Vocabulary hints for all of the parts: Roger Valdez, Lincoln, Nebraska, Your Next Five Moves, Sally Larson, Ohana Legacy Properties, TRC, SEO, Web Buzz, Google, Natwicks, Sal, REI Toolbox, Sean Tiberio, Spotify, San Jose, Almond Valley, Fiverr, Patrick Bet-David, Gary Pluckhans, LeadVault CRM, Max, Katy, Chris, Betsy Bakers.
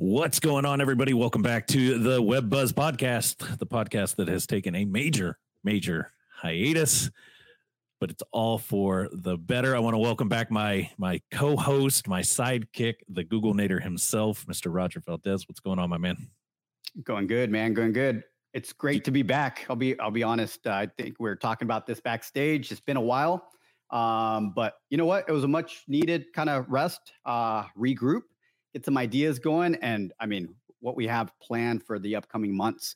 What's going on, everybody? Welcome back to the Web Buzz podcast, the podcast that has taken a major hiatus, but it's all for the better. I want to welcome back my co-host, my sidekick, the Google Nader himself, Mr. Roger Valdez. What's going on, my man? Going good, man. Going good. It's great to be back. I'll be honest. I think we're talking about this backstage. It's been a while, but you know what? It was a much needed kind of rest, regroup. Get some ideas going. And I mean, what we have planned for the upcoming months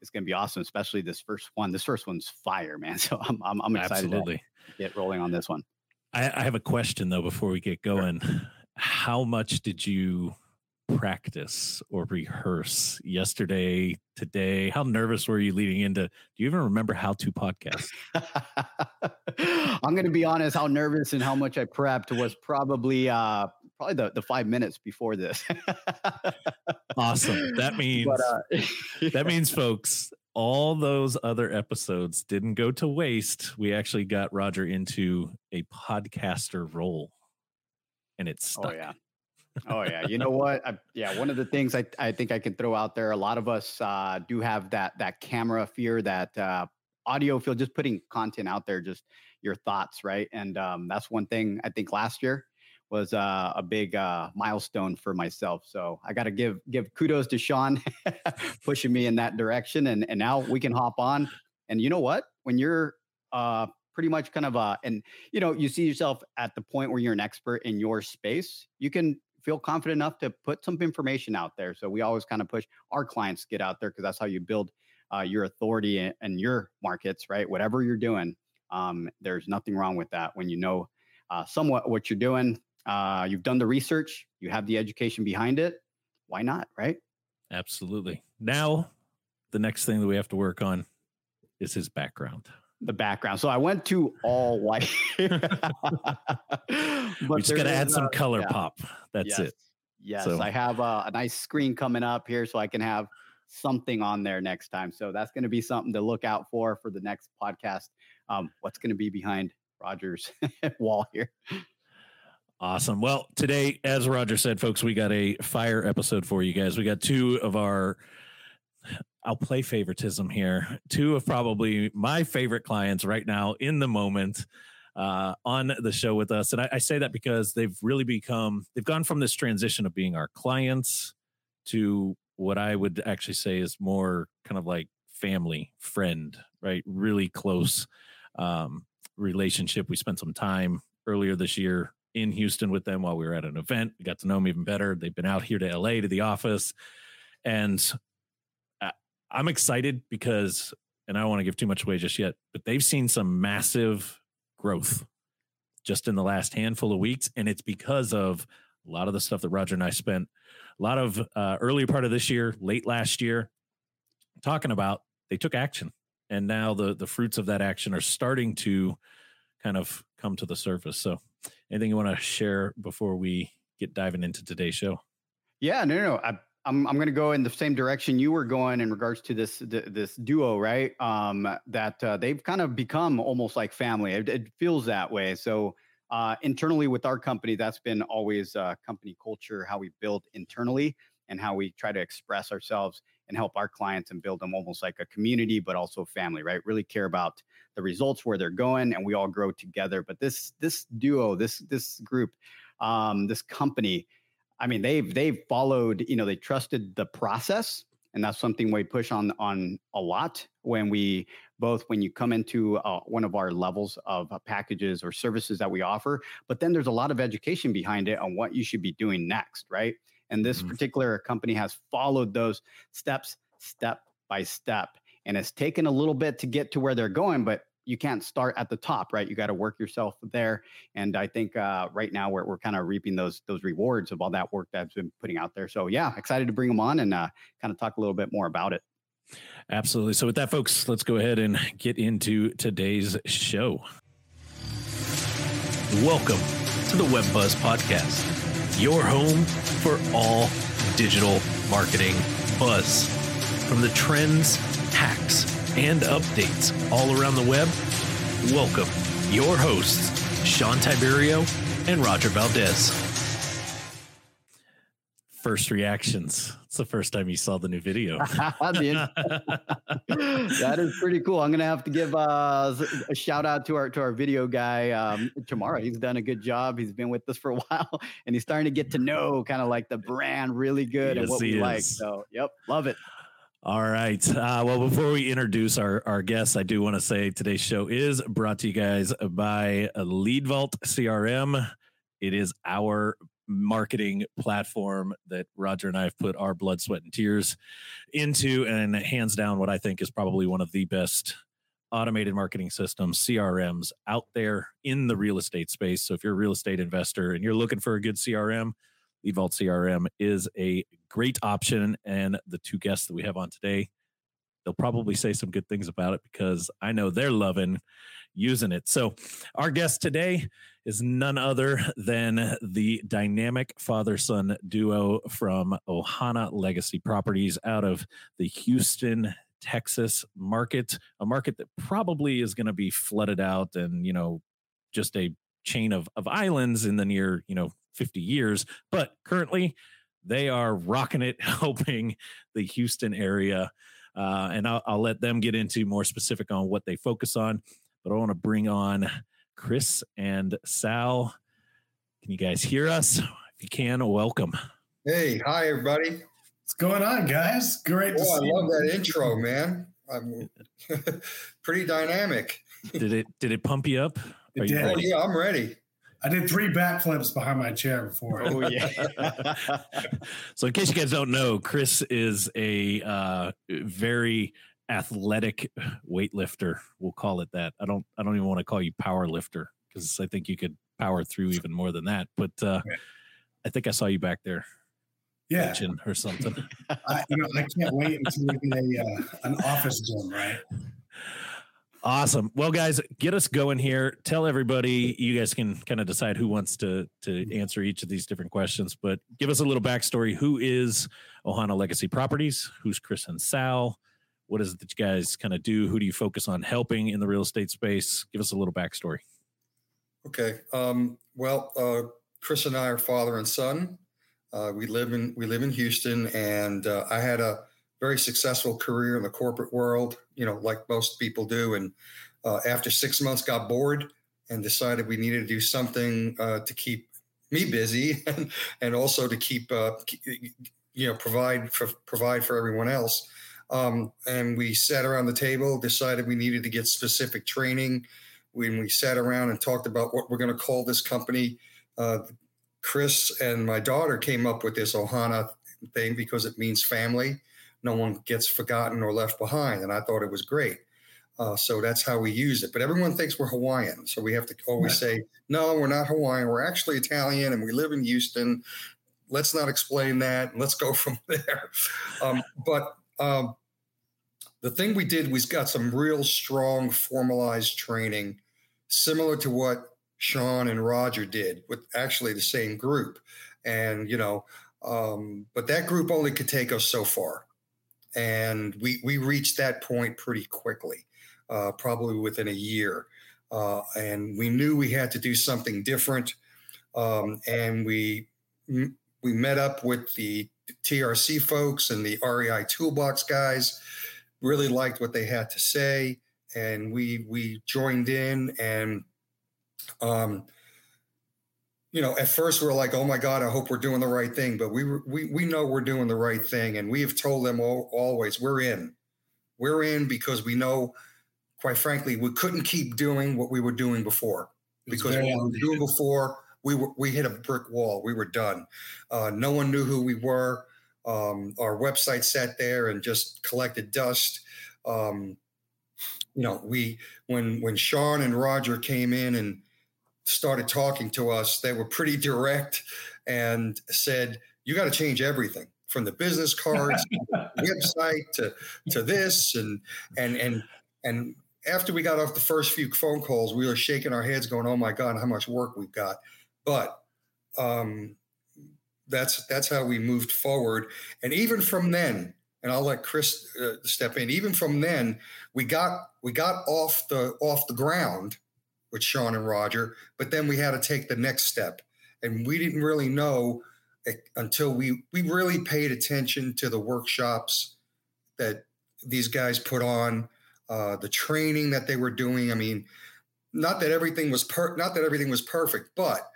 is going to be awesome, especially this first one. This first one's fire, man. So I'm excited to get rolling on this one. I have a question, though, before we get going. Sure. How much did you practice or rehearse yesterday, today? How nervous were you leading into? Do you even remember how to podcast? I'm going to be honest. How nervous and how much I prepped was probably the 5 minutes before this. Awesome. That means, that means, folks, all those other episodes didn't go to waste. We actually got Roger into a podcaster role, and it stuck. Oh yeah. You know what? One of the things I think I can throw out there, a lot of us do have that camera fear, that audio feel, just putting content out there, just your thoughts, right? And that's one thing I think last year was a big milestone for myself. So I got to give kudos to Sean pushing me in that direction. And now we can hop on. And you know what? When you're pretty much kind of and you know, you see yourself at the point where you're an expert in your space, you can feel confident enough to put some information out there. So we always kind of push our clients to get out there, because that's how you build your authority and your markets, right? Whatever you're doing, there's nothing wrong with that when you know somewhat what you're doing. You've done the research, you have the education behind it. Why not, right? Absolutely. Now, the next thing that we have to work on is his background. The background. So I went to all white. We just got to add some color pop. That's it. Yes. So I have a nice screen coming up here so I can have something on there next time. So that's going to be something to look out for the next podcast. What's going to be behind Roger's wall here. Awesome. Well, today, as Roger said, folks, we got a fire episode for you guys. We got two of our, I'll play favoritism here, two of probably my favorite clients right now in the moment on the show with us. And I say that because they've gone from this transition of being our clients to what I would actually say is more kind of like family, friend, right? Really close relationship. We spent some time earlier this year in Houston with them while we were at an event. We got to know them even better. They've been out here to LA to the office, and I'm excited because, and I don't want to give too much away just yet, but they've seen some massive growth just in the last handful of weeks. And it's because of a lot of the stuff that Roger and I spent a lot of earlier part of this year, late last year, talking about. They took action, and now the fruits of that action are starting to kind of come to the surface. So anything you want to share before we get diving into today's show? Yeah, no. I'm going to go in the same direction you were going in regards to this duo, right? That they've kind of become almost like family. It feels that way. So internally with our company, that's been always company culture, how we build internally and how we try to express ourselves and help our clients and build them almost like a community, but also family, right? Really care about the results, where they're going, and we all grow together. But this duo, this group, this company, I mean, they've followed, you know, they trusted the process. And that's something we push on a lot when you come into one of our levels of packages or services that we offer. But then there's a lot of education behind it on what you should be doing next, right? And this particular company has followed those steps, step by step. And it's taken a little bit to get to where they're going, but you can't start at the top, right? You got to work yourself there. And I think right now we're kind of reaping those rewards of all that work that's been putting out there. So yeah, excited to bring them on and kind of talk a little bit more about it. Absolutely. So with that, folks, let's go ahead and get into today's show. Welcome to the Web Buzz Podcast, your home for all digital marketing buzz. From the trends, hacks, and updates all around the web, welcome your hosts, Sean Tiberio and Roger Valdez. first reactions. It's the first time you saw the new video. That is pretty cool. I'm going to have to give a shout out to our video guy, Tamara. He's done a good job. He's been with us for a while, and he's starting to get to know kind of like the brand really good, yes, and what we is. Like. So, yep, love it. All right. Well, before we introduce our guests, I do want to say today's show is brought to you guys by LeadVault CRM. It is our marketing platform that Roger and I have put our blood, sweat, and tears into, and hands down what I think is probably one of the best automated marketing systems, CRMs, out there in the real estate space. So if you're a real estate investor and you're looking for a good CRM, LeadVault CRM is a great option. And the two guests that we have on today, they'll probably say some good things about it because I know they're loving using it. So our guest today is none other than the dynamic father-son duo from Ohana Legacy Properties out of the Houston, Texas market, a market that probably is going to be flooded out and, you know, just a chain of islands in the near, 50 years. But currently they are rocking it, helping the Houston area. And I'll let them get into more specific on what they focus on. But I want to bring on Chris and Sal. Can you guys hear us? If you can, welcome. Hey, hi, everybody. What's going on, guys? Great to see you. I love that intro, man. I'm pretty dynamic. Did it pump you up? It did. Oh, yeah, I'm ready. I did 3 backflips behind my chair before. Oh, yeah. So in case you guys don't know, Chris is a very athletic weightlifter. We'll call it that. I don't even want to call you power lifter because I think you could power through even more than that. But I think I saw you back there. Yeah. Or something. I can't wait until we get an office gym, right? Awesome. Well, guys, get us going here. Tell everybody, you guys can kind of decide who wants to answer each of these different questions, but give us a little backstory. Who is Ohana Legacy Properties? Who's Chris and Sal? What is it that you guys kind of do? Who do you focus on helping in the real estate space? Give us a little backstory. Okay. Chris and I are father and son. We live in Houston, and I had a very successful career in the corporate world, like most people do. And after 6 months, got bored and decided we needed to do something to keep me busy and also to keep, provide for everyone else. And we sat around the table, decided we needed to get specific training. When we sat around and talked about what we're going to call this company, Chris and my daughter came up with this Ohana thing because it means family. No one gets forgotten or left behind. And I thought it was great. So that's how we use it. But everyone thinks we're Hawaiian. So we have to always say, no, we're not Hawaiian. We're actually Italian and we live in Houston. Let's not explain that. Let's go from there. But the thing we did was got some real strong formalized training, similar to what Sean and Roger did with actually the same group. And, but that group only could take us so far. And we reached that point pretty quickly, probably within a year. And we knew we had to do something different. And we met up with the TRC folks and the REI Toolbox guys, really liked what they had to say. And we joined in and, at first we're like, oh my God, I hope we're doing the right thing. But we know we're doing the right thing. And we have told them always we're in because we know, quite frankly, we couldn't keep doing what we were doing before, because what we were doing before, we hit a brick wall. We were done. No one knew who we were. Our website sat there and just collected dust. When Sean and Roger came in and started talking to us, they were pretty direct and said, you got to change everything from the business cards to the website to this. And after we got off the first few phone calls, we were shaking our heads going, oh my God, how much work we've got. But that's how we moved forward. And even from then, and I'll let Chris step in, even from then, we got off the ground with Sean and Roger, but then we had to take the next step. And we didn't really know until we really paid attention to the workshops that these guys put on, the training that they were doing. I mean, not that everything was perfect, but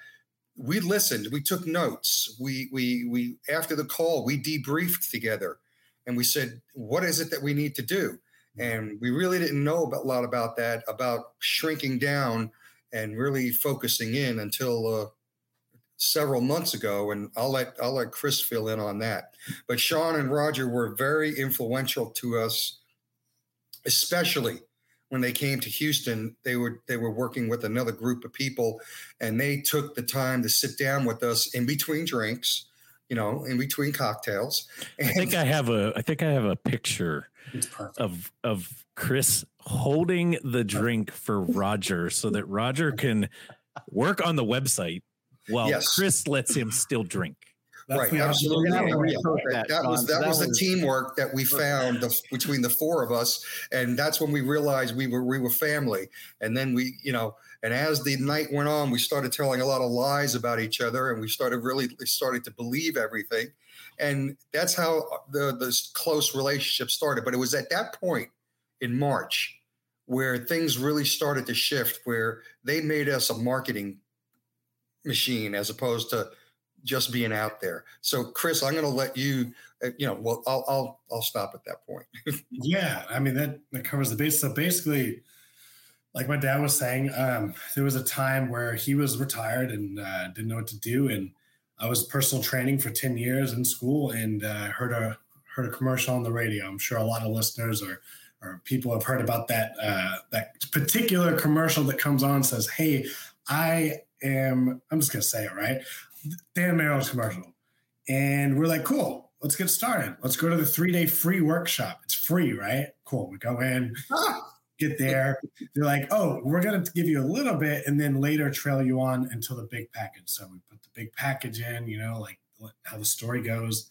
we listened, we took notes. We after the call, we debriefed together and we said, what is it that we need to do? And we really didn't know a lot about that, about shrinking down and really focusing in until several months ago. And I'll let Chris fill in on that. But Sean and Roger were very influential to us, especially when they came to Houston. They were working with another group of people, and they took the time to sit down with us in between drinks, you know, in between cocktails. And I think I have a picture of Chris holding the drink for Roger so that Roger can work on the website while Chris lets him still drink. Right. Absolutely. That was the teamwork that we found between the four of us. And that's when we realized we were family. And then and as the night went on, we started telling a lot of lies about each other, and we started to believe everything. And that's how the close relationship started. But it was at that point in March where things really started to shift, where they made us a marketing machine as opposed to just being out there. So Chris, I'm going to let you, I'll stop at that point. Yeah. I mean, that covers the base. So basically, like my dad was saying, there was a time where he was retired and didn't know what to do. And I was personal training for 10 years in school, and heard a commercial on the radio. I'm sure a lot of listeners or people have heard about that, that particular commercial that comes on and says, hey, I'm just going to say it, right? Dan Merrill's commercial. And we're like, cool, let's get started. Let's go to the 3-day free workshop. It's free, right? Cool. We go in, get there. They're like, oh, we're going to give you a little bit and then later trail you on until the big package. So we put the big package in, like how the story goes.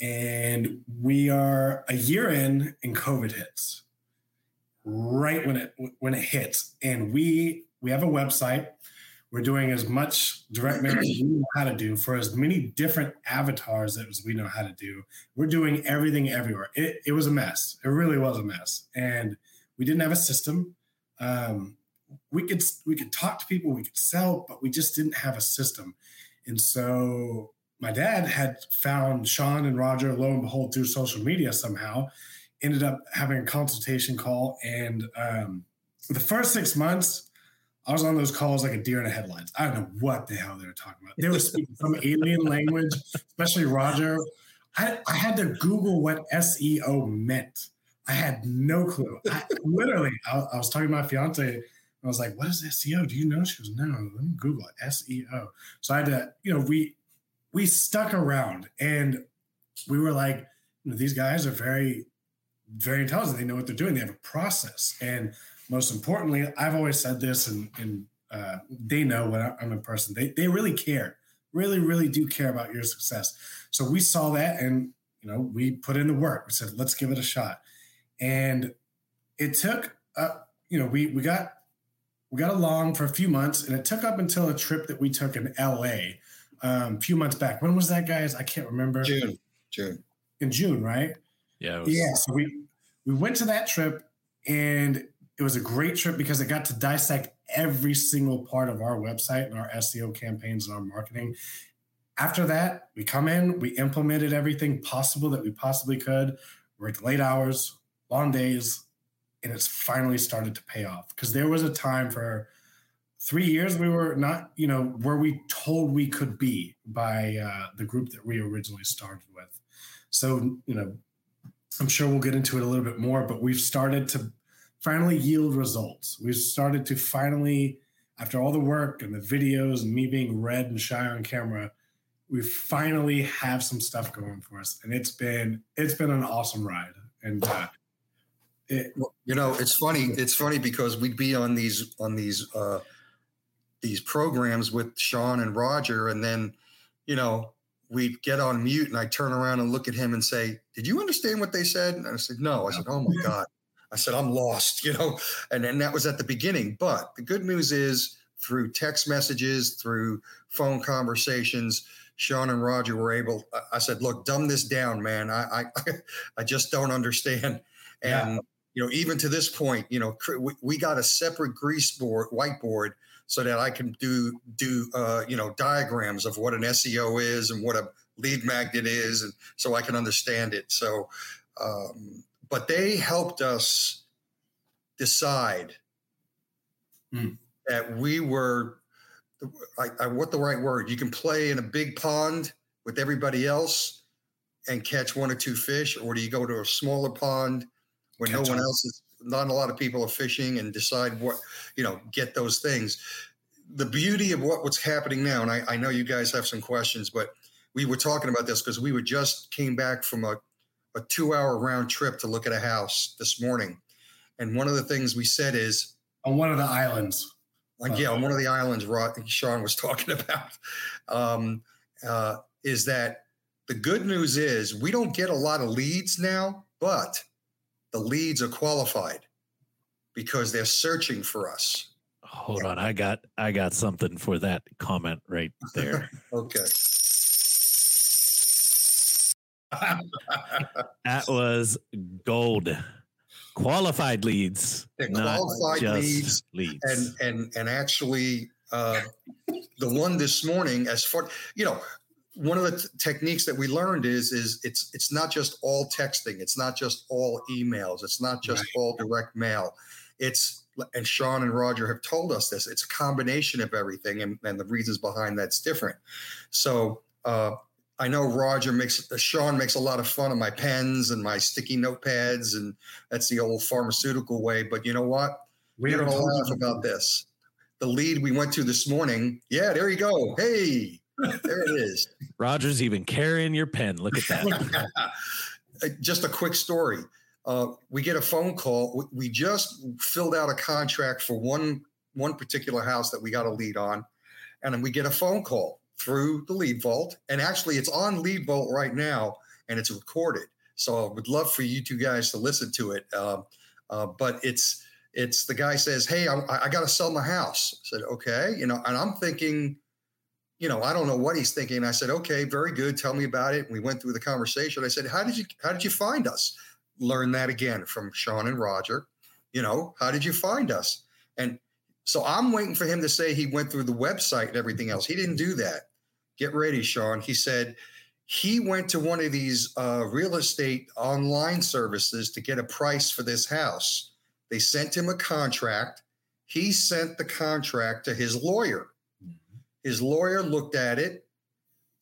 And we are a year in and COVID hits. Right when it hits. And we have a website. We're doing as much direct mail as we know how to do for as many different avatars as we know how to do. We're doing everything everywhere. It was a mess. It really was a mess. And we didn't have a system. We could talk to people, we could sell, but we just didn't have a system. And so my dad had found Sean and Roger, lo and behold, through social media somehow, ended up having a consultation call. And the first 6 months, I was on those calls like a deer in the headlights. I don't know what the hell they were talking about. They were speaking some alien language, especially Roger. I had to Google what SEO meant. I had no clue. I was talking to my fiance, and I was like, what is SEO? Do you know? She goes, no, let me Google it, SEO. So I had to, we stuck around, and we were like, these guys are very, very intelligent. They know what they're doing. They have a process. And most importantly, I've always said this, and they know when I'm in person. They really care, really, really do care about your success. So we saw that, and we put in the work. We said, let's give it a shot, and it took we got along for a few months, and it took up until a trip that we took in LA a few months back. When was that, guys? I can't remember. June. In June, right? Yeah. Yeah. So we went to that trip, and it was a great trip because it got to dissect every single part of our website and our SEO campaigns and our marketing. After that, we come in, we implemented everything possible that we possibly could, worked late hours, long days, and it's finally started to pay off. Because there was a time for 3 years we were not, where we told we could be by the group that we originally started with. So, I'm sure we'll get into it a little bit more, but we've started to finally yield results. We've started to finally, after all the work and the videos and me being red and shy on camera, we finally have some stuff going for us. And it's been an awesome ride. And it's funny because we'd be on these programs with Sean and Roger, and then we'd get on mute, and I turn around and look at him and say, "Did you understand what they said?" And I said, "No." I said, "Oh my God." I said, I'm lost, and that was at the beginning. But the good news is through text messages, through phone conversations, Sean and Roger were able, I said, look, dumb this down, man. I just don't understand. And, you know, even to this point, you know, we got a separate grease board, whiteboard, so that I can do you know, diagrams of what an SEO is and what a lead magnet is, and so I can understand it. So, but they helped us decide that we were, what the right word? You can play in a big pond with everybody else and catch one or two fish, or do you go to a smaller pond where catch no one else is? Not a lot of people are fishing, and decide what, you know, get those things. The beauty of what's happening now, and I know you guys have some questions, but we were talking about this because we were just came back from a 2-hour round trip to look at a house this morning. And one of the things we said is on one of the islands, on one of the islands Sean was talking about, is that the good news is we don't get a lot of leads now, but the leads are qualified because they're searching for us. Hold on. I got something for that comment right there. Okay. That was gold. Qualified leads. They're qualified leads. And actually the one this morning, as far, you know, one of the techniques that we learned is it's not just all texting. It's not just all emails. It's not just all direct mail. It's, and Sean and Roger have told us this, it's a combination of everything, and the reasons behind that's different. So I know Sean makes a lot of fun of my pens and my sticky notepads, and that's the old pharmaceutical way. But you know what? We're going to laugh about this. The lead we went to this morning. Yeah, there you go. Hey. There it is. Roger's even carrying your pen. Look at that. Just a quick story. We get a phone call. We just filled out a contract for one particular house that we got a lead on. And then we get a phone call through the LeadVault. And actually, it's on LeadVault right now, and it's recorded. So I would love for you two guys to listen to it. But it's the guy says, hey, I got to sell my house. I said, okay. You know, and I'm thinking, you know, I don't know what he's thinking. I said, okay, very good. Tell me about it. And we went through the conversation. I said, how did you find us? Learn that again from Sean and Roger. You know, how did you find us? And so I'm waiting for him to say he went through the website and everything else. He didn't do that. Get ready, Sean. He said he went to one of these real estate online services to get a price for this house. They sent him a contract. He sent the contract to his lawyer. His lawyer looked at it,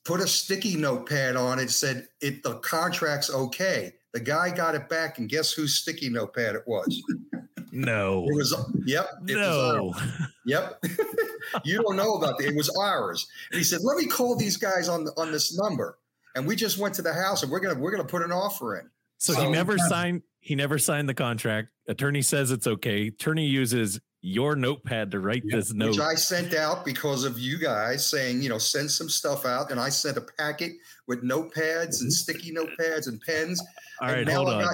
put a sticky notepad on it, said, the contract's okay. The guy got it back, and guess whose sticky notepad it was? No. It was, yep. It was ours. Yep. You don't know about it. It was ours. And he said, let me call these guys on this number. And we just went to the house, and we're gonna put an offer in. So he never signed the contract. Attorney says it's okay. Attorney uses your notepad to write this note, which I sent out because of you guys saying, you know, send some stuff out, and I sent a packet with notepads and sticky notepads and pens. All right, hold on.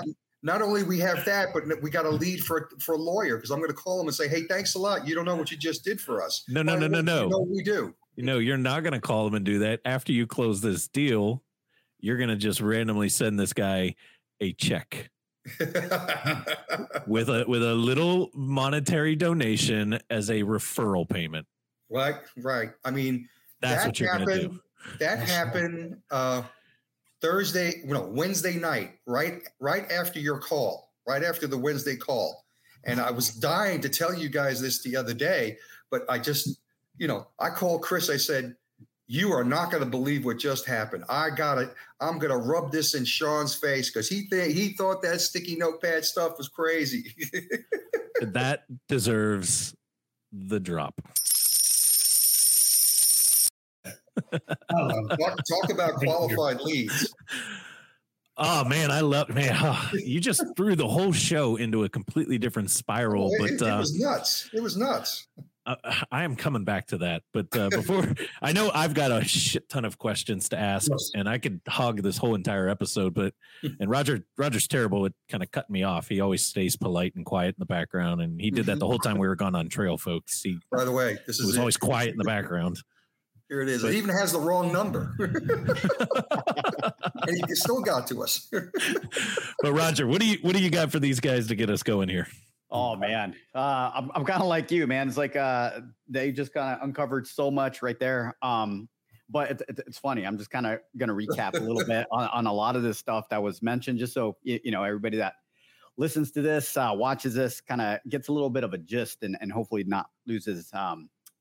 Not only we have that, but we got a lead for a lawyer, because I'm going to call him and say, hey, thanks a lot. You don't know what you just did for us. No, we do. No, you're not going to call him and do that. After you close this deal, you're going to just randomly send this guy a check. with a little monetary donation as a referral payment. Right. I mean, that's what you're going to do. That happened Wednesday night, right after your call, right after the Wednesday call. And I was dying to tell you guys this the other day, but I just, you know, I called Chris. I said, you are not going to believe what just happened. I got it. I'm going to rub this in Sean's face because he thought that sticky notepad stuff was crazy. That deserves the drop. Talk about qualified leads. Oh, man, you just threw the whole show into a completely different spiral. It was nuts. It was nuts. I am coming back to that, but before I know I've got a shit ton of questions to ask, and I could hog this whole entire episode, and Roger's terrible at kind of cutting me off. He always stays polite and quiet in the background. And he did that the whole time we were gone on trail, folks. By the way, this was always quiet in the background. Here it is. But it even has the wrong number. And he still got to us. But Roger, what do you got for these guys to get us going here? Oh man. I'm kind of like you, man. It's like, they just kind of uncovered so much right there. But it's funny. I'm just kind of going to recap a little bit on a lot of this stuff that was mentioned, just so you know, everybody that listens to this, watches this, kind of gets a little bit of a gist and hopefully not loses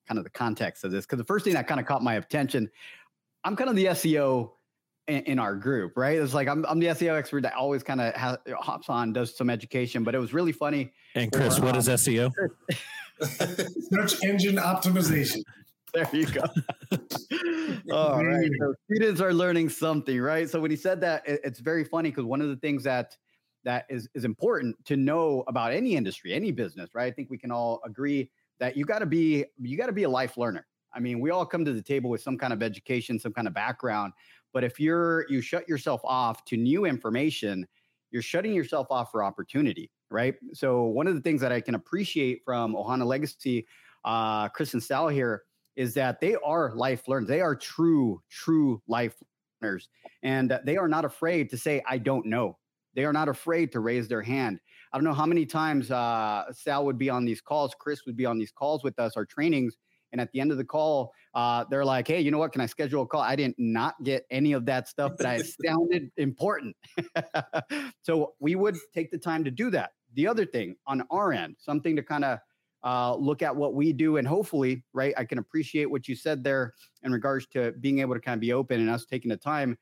kind of the context of this. Because the first thing that kind of caught my attention, I'm kind of the SEO in our group, right? It's like I'm the SEO expert that always kind of hops on, does some education. But it was really funny. And Chris, what is SEO? Search engine optimization. There you go. All right. So students are learning something, right? So when he said that, it's very funny because one of the things that is important to know about any industry, any business, right? I think we can all agree that you got to be a life learner. I mean, we all come to the table with some kind of education, some kind of background, but if you shut yourself off to new information, you're shutting yourself off for opportunity, right? So one of the things that I can appreciate from Ohana Legacy, Chris and Sal here, is that they are life learners. They are true life learners. And they are not afraid to say, I don't know. They are not afraid to raise their hand. I don't know how many times Sal would be on these calls, Chris would be on these calls with us, our trainings. And at the end of the call, they're like, hey, you know what? Can I schedule a call? I did not get any of that stuff, but I sounded important. So we would take the time to do that. The other thing on our end, something to kind of look at what we do, and hopefully, right, I can appreciate what you said there in regards to being able to kind of be open and us taking the time,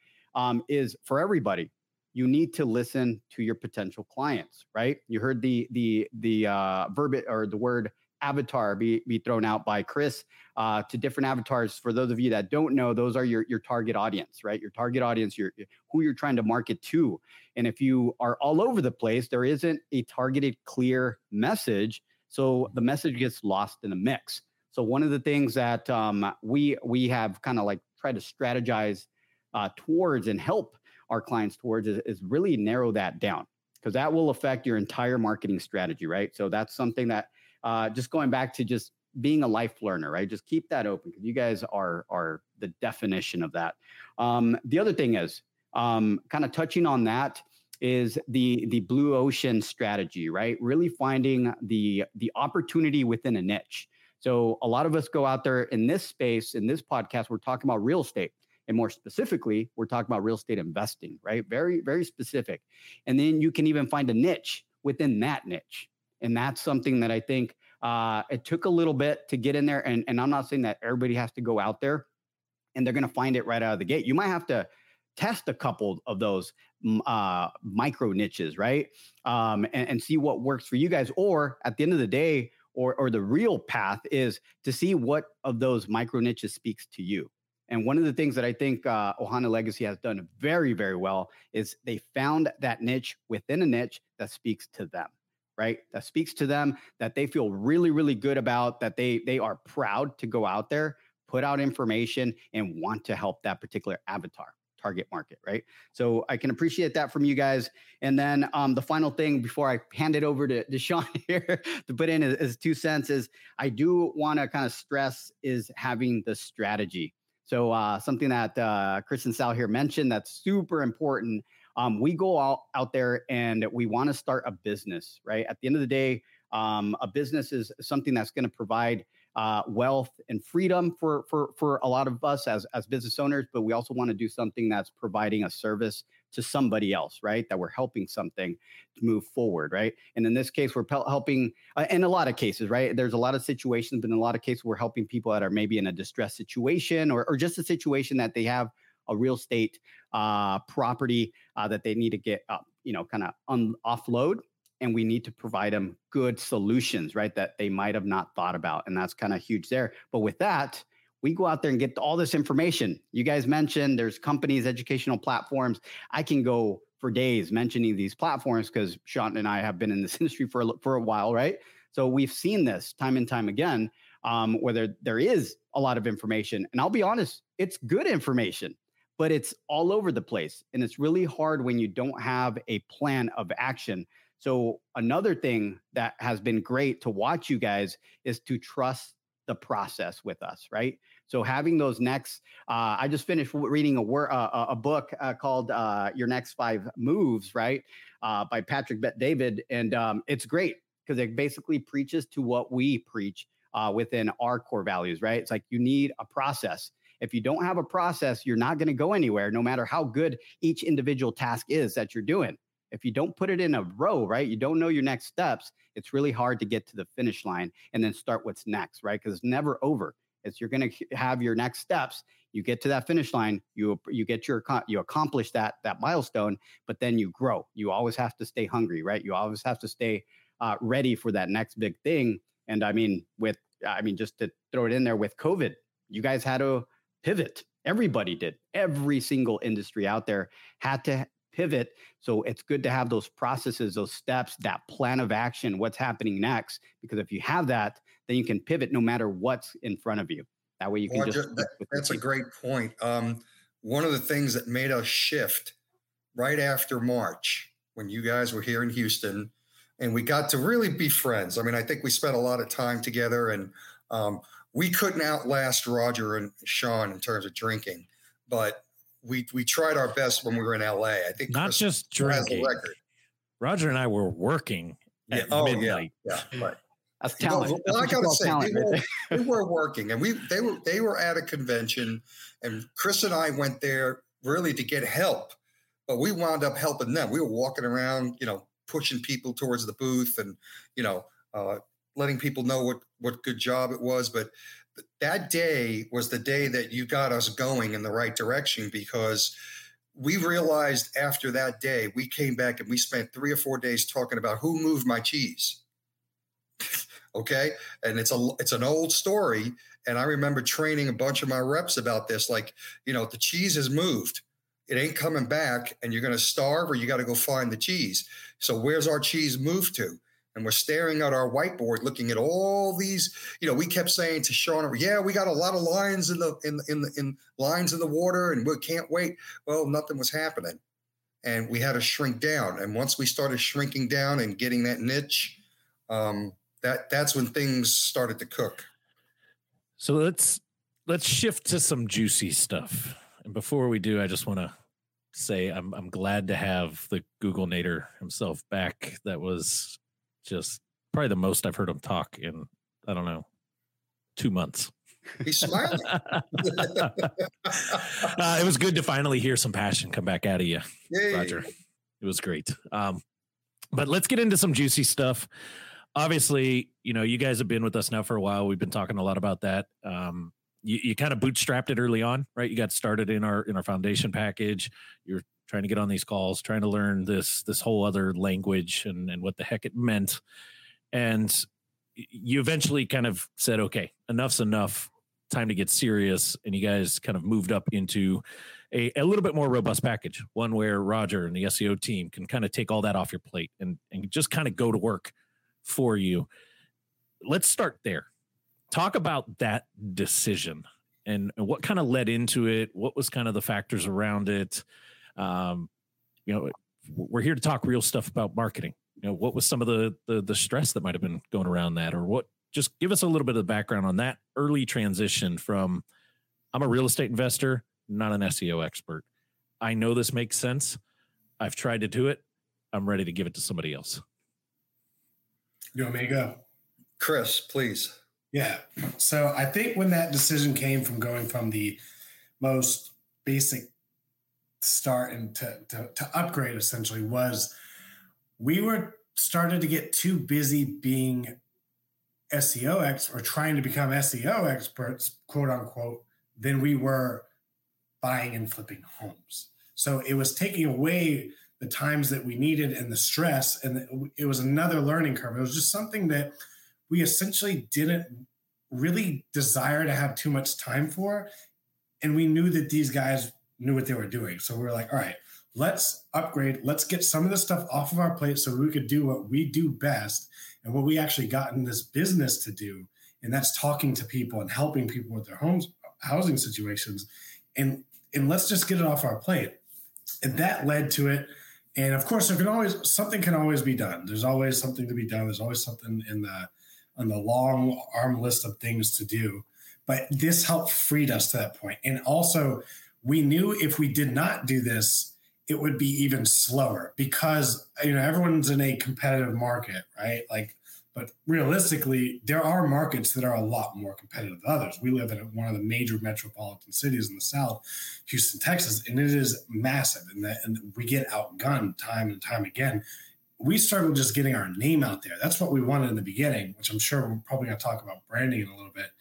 is for everybody, you need to listen to your potential clients, right? You heard the verb or the word avatar be thrown out by Chris to different avatars. For those of you that don't know, those are your target audience, right? Your target audience, who you're trying to market to. And if you are all over the place, there isn't a targeted, clear message. So the message gets lost in the mix. So one of the things that we have kind of like tried to strategize towards and help our clients towards is really narrow that down, because that will affect your entire marketing strategy, right? So that's something that just going back to just being a life learner, right? Just keep that open, because you guys are the definition of that. The other thing is kind of touching on that is the blue ocean strategy, right? Really finding the opportunity within a niche. So a lot of us go out there in this space, in this podcast, we're talking about real estate. And more specifically, we're talking about real estate investing, right? Very, very specific. And then you can even find a niche within that niche. And that's something that I think it took a little bit to get in there. And I'm not saying that everybody has to go out there and they're going to find it right out of the gate. You might have to test a couple of those micro niches, right? And see what works for you guys. Or at the end of the day, or the real path is to see what of those micro niches speaks to you. And one of the things that I think Ohana Legacy has done very, very well is they found that niche within a niche that speaks to them, right? That speaks to them, that they feel really, really good about, that they are proud to go out there, put out information, and want to help that particular avatar. Target market, right? So I can appreciate that from you guys. And then the final thing before I hand it over to Sean here to put in his 2 cents is I do want to kind of stress is having the strategy. So something that Chris and Sal here mentioned that's super important. We go out there and we want to start a business, right? At the end of the day, a business is something that's going to provide wealth and freedom for a lot of us as business owners, but we also want to do something that's providing a service to somebody else, right? That we're helping something to move forward, right? And in this case, we're helping in a lot of cases, right? There's a lot of situations, but in a lot of cases, we're helping people that are maybe in a distressed situation or just a situation that they have a real estate property that they need to get up, you know, kind of offload. And we need to provide them good solutions, right, that they might have not thought about. And that's kind of huge there. But with that, we go out there and get all this information. You guys mentioned there's companies, educational platforms. I can go for days mentioning these platforms because Sean and I have been in this industry for a while, right? So we've seen this time and time again, where there is a lot of information. And I'll be honest, it's good information, but it's all over the place. And it's really hard when you don't have a plan of action. So another thing that has been great to watch you guys is to trust the process with us, right? So having those next, I just finished reading a book called Your Next Five Moves, right? By Patrick Bet-David. And it's great because it basically preaches to what we preach within our core values, right? It's like you need a process. If you don't have a process, you're not going to go anywhere, no matter how good each individual task is that you're doing. If you don't put it in a row, right, you don't know your next steps, it's really hard to get to the finish line and then start what's next, right? Because it's never over. It's you're going to have your next steps. You get to that finish line, you accomplish that milestone, but then you grow. You always have to stay hungry, right? You always have to stay ready for that next big thing. And just to throw it in there with COVID, you guys had to pivot. Everybody did. Every single industry out there had to pivot. So it's good to have those processes, those steps, that plan of action, what's happening next. Because if you have that, then you can pivot no matter what's in front of you. That way you can that's a great point. One of the things that made us shift right after March, when you guys were here in Houston, and we got to really be friends. I mean, I think we spent a lot of time together, and we couldn't outlast Roger and Sean in terms of drinking, but we tried our best when we were in LA. I think not Chris just drinking. Roger and I were working at midnight. Yeah, right. That's talent. Well, I gotta say, we were working, and they were at a convention, and Chris and I went there really to get help, but we wound up helping them. We were walking around, pushing people towards the booth, and letting people know what good job it was. But that day was the day that you got us going in the right direction, because we realized after that day, we came back and we spent 3 or 4 days talking about who moved my cheese. Okay. And it's an old story. And I remember training a bunch of my reps about this. Like, the cheese has moved. It ain't coming back, and you're going to starve, or you got to go find the cheese. So where's our cheese moved to? And we're staring at our whiteboard, looking at all these. We kept saying to Sean, "Yeah, we got a lot of lines in lines in the water, and we can't wait." Well, nothing was happening, and we had to shrink down. And once we started shrinking down and getting that niche, that's when things started to cook. So let's shift to some juicy stuff. And before we do, I just want to say I'm glad to have the Google Nader himself back. That was just probably the most I've heard him talk in, I don't know, 2 months. He's smiling. It was good to finally hear some passion come back out of you, yay, Roger. It was great. But let's get into some juicy stuff. Obviously, you guys have been with us now for a while. We've been talking a lot about that. You kind of bootstrapped it early on, right? You got started in our foundation package. You're trying to get on these calls, trying to learn this whole other language and what the heck it meant. And you eventually kind of said, okay, enough's enough, time to get serious. And you guys kind of moved up into a little bit more robust package, one where Roger and the SEO team can kind of take all that off your plate and just kind of go to work for you. Let's start there. Talk about that decision and what kind of led into it. What was kind of the factors around it? We're here to talk real stuff about marketing. What was some of the stress that might have been going around that, or what? Just give us a little bit of background on that early transition from I'm a real estate investor, not an SEO expert. I know this makes sense. I've tried to do it. I'm ready to give it to somebody else. You want me to go? Chris, please. Yeah. So I think when that decision came from going from the most basic start and to upgrade essentially was we were started to get too busy being SEO experts or trying to become SEO experts, quote unquote, than we were buying and flipping homes. So it was taking away the times that we needed and the stress. And it was another learning curve. It was just something that we essentially didn't really desire to have too much time for. And we knew that these guys knew what they were doing. So we were like, all right, let's upgrade. Let's get some of this stuff off of our plate so we could do what we do best and what we actually got in this business to do. And that's talking to people and helping people with their homes, housing situations. And let's just get it off our plate. And that led to it. And of course, something can always be done. There's always something to be done. There's always something on the long arm list of things to do. But this helped freed us to that point. And also, we knew if we did not do this, it would be even slower because, you know, everyone's in a competitive market, right? Like, but realistically, there are markets that are a lot more competitive than others. We live in one of the major metropolitan cities in the South, Houston, Texas, and it is massive. And we get outgunned time and time again. We struggle just getting our name out there. That's what we wanted in the beginning, which I'm sure we're probably going to talk about branding in a little bit.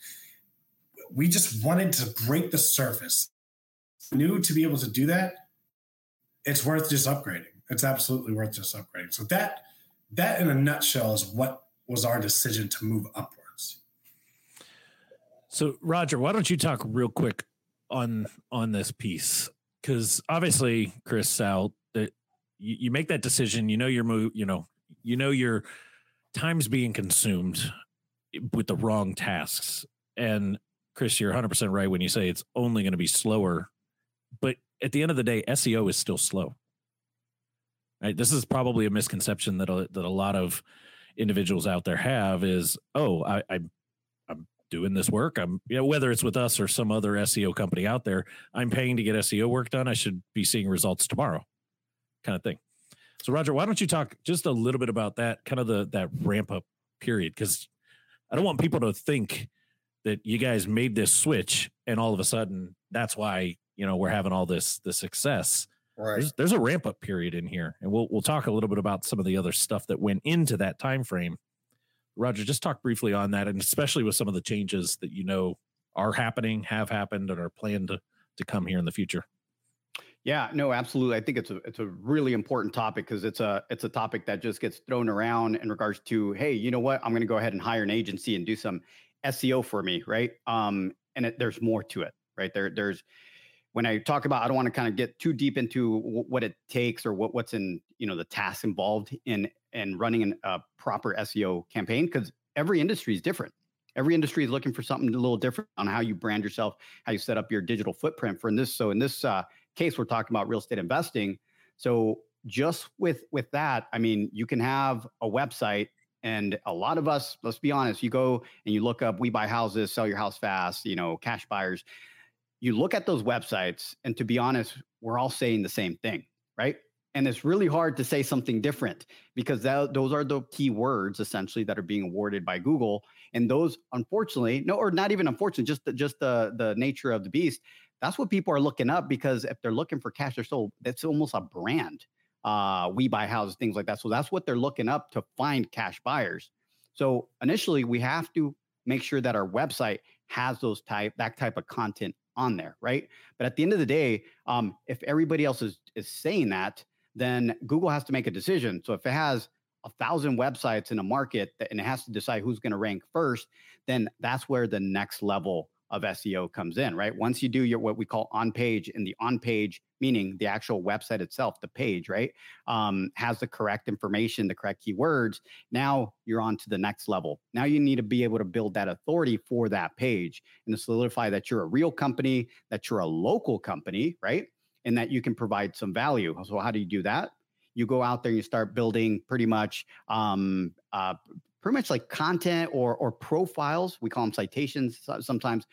We just wanted to break the surface. New to be able to do that, it's worth just upgrading. It's absolutely worth just upgrading. So that in a nutshell is what was our decision to move upwards. So Roger, why don't you talk real quick on this piece? Because obviously, Chris, Sal, you make that decision. You know your move. You know your time's being consumed with the wrong tasks. And Chris, you're 100% right when you say it's only going to be slower. But at the end of the day, SEO is still slow. Right? This is probably a misconception that a lot of individuals out there have is, oh, I'm doing this work. Whether it's with us or some other SEO company out there, I'm paying to get SEO work done. I should be seeing results tomorrow, kind of thing. So Roger, why don't you talk just a little bit about that, kind of that ramp up period? Because I don't want people to think that you guys made this switch and all of a sudden that's why, you know, we're having all this success. Right. There's a ramp up period in here, and we'll talk a little bit about some of the other stuff that went into that time frame. Roger, just talk briefly on that, and especially with some of the changes that you know are happening, have happened, and are planned to come here in the future. Yeah, no, absolutely. I think it's a really important topic because it's a topic that just gets thrown around in regards to, hey, you know what, I'm going to go ahead and hire an agency and do some SEO for me, right? And there's more to it, right? There's when I talk about, I don't want to kind of get too deep into what it takes or what's in, you know, the tasks involved in running a proper SEO campaign, because every industry is different. Every industry is looking for something a little different on how you brand yourself, how you set up your digital footprint for this. So in this case, we're talking about real estate investing. So just with that, I mean, you can have a website. And a lot of us, let's be honest, you go and you look up, we buy houses, sell your house fast, you know, cash buyers. You look at those websites, and to be honest, we're all saying the same thing, right? And it's really hard to say something different because those are the key words essentially that are being awarded by Google. And those, unfortunately, no, or not even unfortunately, just the nature of the beast. That's what people are looking up, because if they're looking for cash or sold, that's almost a brand. We buy houses, things like that. So that's what they're looking up to find cash buyers. So initially, we have to make sure that our website has that type of content on there, right? But at the end of the day, if everybody else is saying that, then Google has to make a decision. So if it has 1,000 websites in a market and it has to decide who's going to rank first, then that's where the next level of SEO comes in, right? Once you do your what we call on-page, and the on-page meaning the actual website itself, the page, right, has the correct information, the correct keywords. Now you're on to the next level. Now you need to be able to build that authority for that page and to solidify that you're a real company, that you're a local company, right, and that you can provide some value. So how do you do that? You go out there and you start building pretty much like content or profiles. We call them citations sometimes.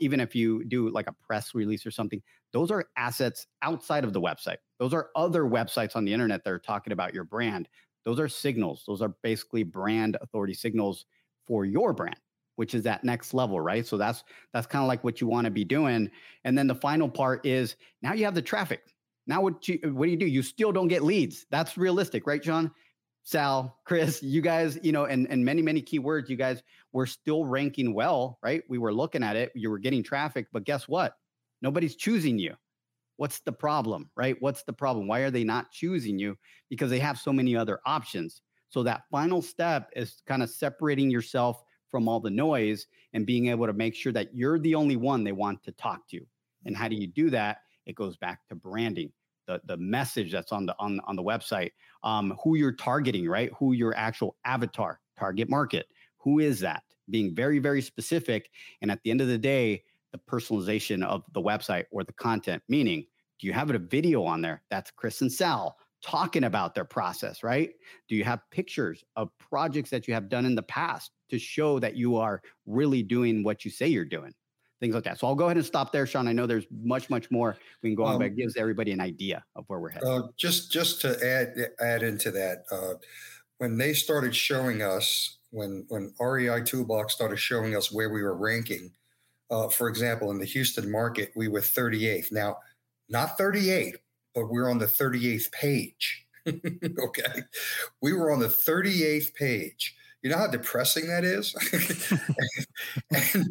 Even if you do like a press release or something, those are assets outside of the website. Those are other websites on the internet that are talking about your brand. Those are signals. Those are basically brand authority signals for your brand, which is that next level, right? So that's kind of like what you want to be doing. And then the final part is now you have the traffic. Now what do you do? You still don't get leads. That's realistic, right, John? Sal, Chris, you guys, you know, and many, many keywords, you guys were still ranking well, right? We were looking at it. You were getting traffic, but guess what? Nobody's choosing you. What's the problem, right? What's the problem? Why are they not choosing you? Because they have so many other options. So that final step is kind of separating yourself from all the noise and being able to make sure that you're the only one they want to talk to. And how do you do that? It goes back to branding. The message that's on the website, who you're targeting, right? Who your actual avatar, target market, who is that? Being very, very specific. And at the end of the day, the personalization of the website or the content, meaning, do you have a video on there? That's Chris and Sal talking about their process, right? Do you have pictures of projects that you have done in the past to show that you are really doing what you say you're doing? things like that. So I'll go ahead and stop there, Sean. I know there's much more we can go on, but it gives everybody an idea of where we're headed. Just to add into that, when they started showing us, when REI Toolbox started showing us where we were ranking, for example, in the Houston market, we were 38th. Now, not 38, but we're on the 38th page. Okay. We were on the 38th page. You know how depressing that is? And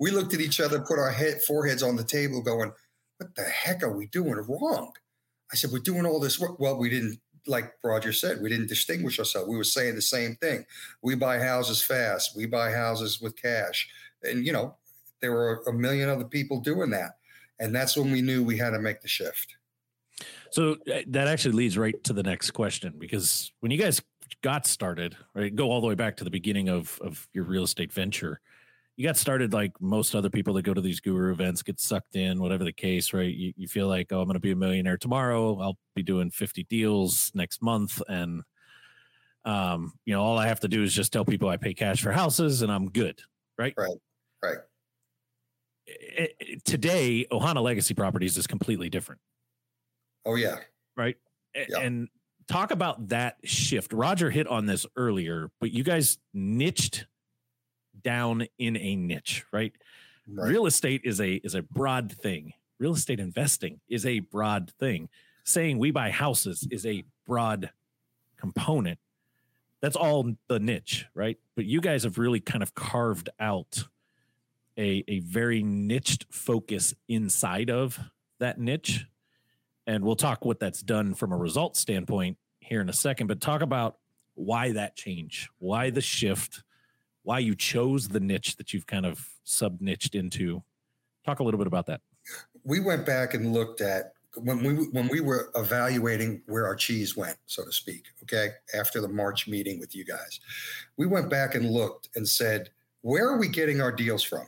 we looked at each other, put our foreheads on the table going, what the heck are we doing wrong? I said, we're doing all this work. Well, we didn't, like Roger said, we didn't distinguish ourselves. We were saying the same thing. We buy houses fast. We buy houses with cash. And, you know, there were a million other people doing that. And that's when we knew we had to make the shift. So that actually leads right to the next question, because when you guys got started, right, go all the way back to the beginning of your real estate venture, you got started like most other people that go to these guru events, get sucked in, whatever the case, right? You feel like, oh, I'm going to be a millionaire tomorrow. I'll be doing 50 deals next month. And, you know, all I have to do is just tell people I pay cash for houses and I'm good, right? Right. Today, Ohana Legacy Properties is completely different. Oh, yeah. Right. Yeah. And talk about that shift. Roger hit on this earlier, but you guys niched down in a niche, right? Real estate is a broad thing. Real estate investing is a broad thing. Saying we buy houses is a broad component. That's all the niche, right? But you guys have really kind of carved out a very niched focus inside of that niche. And we'll talk what that's done from a result standpoint here in a second, but talk about why that change, why the shift, why you chose the niche that you've kind of sub-niched into. Talk a little bit about that. We went back and looked at when we were evaluating where our cheese went, so to speak, okay, after the March meeting with you guys. We went back and looked and said, where are we getting our deals from?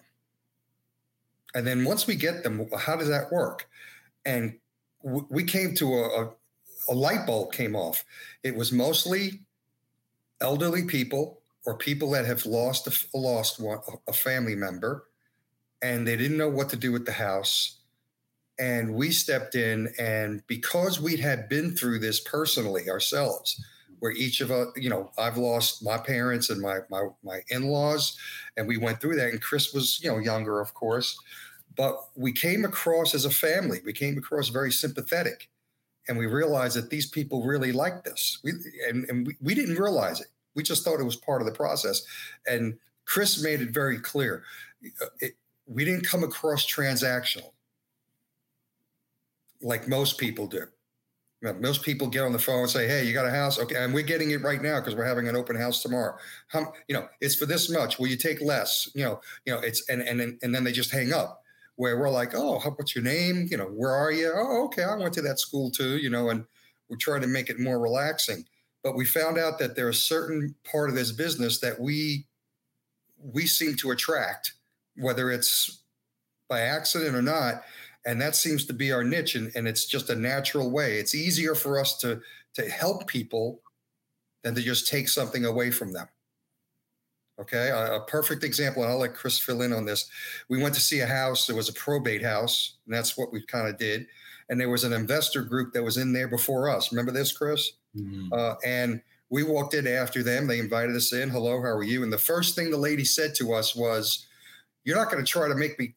And then once we get them, how does that work? And we came to a light bulb came off. It was mostly elderly people or people that have lost a family member, and they didn't know what to do with the house. And we stepped in, and because we had been through this personally ourselves, where each of us, you know, I've lost my parents and my in-laws, and we went through that. And Chris was, you know, younger, of course. But we came across as a family. We came across very sympathetic, and we realized that these people really liked this. We didn't realize it. We just thought it was part of the process. And Chris made it very clear. We didn't come across transactional like most people do. You know, most people get on the phone and say, hey, you got a house? Okay, and we're getting it right now because we're having an open house tomorrow. How, you know, it's for this much. Will you take less? You know, it's and then they just hang up. Where we're like, oh, what's your name? You know, where are you? Oh, okay, I went to that school too, you know, and we're trying to make it more relaxing. But we found out that there are certain part of this business that we seem to attract, whether it's by accident or not, and that seems to be our niche, and it's just a natural way. It's easier for us to help people than to just take something away from them. Okay, a perfect example, and I'll let Chris fill in on this. We went to see a house. It was a probate house, and that's what we kind of did. And there was an investor group that was in there before us. Remember this, Chris? Mm-hmm. And we walked in after them. They invited us in. Hello, how are you? And the first thing the lady said to us was, you're not going to try to make me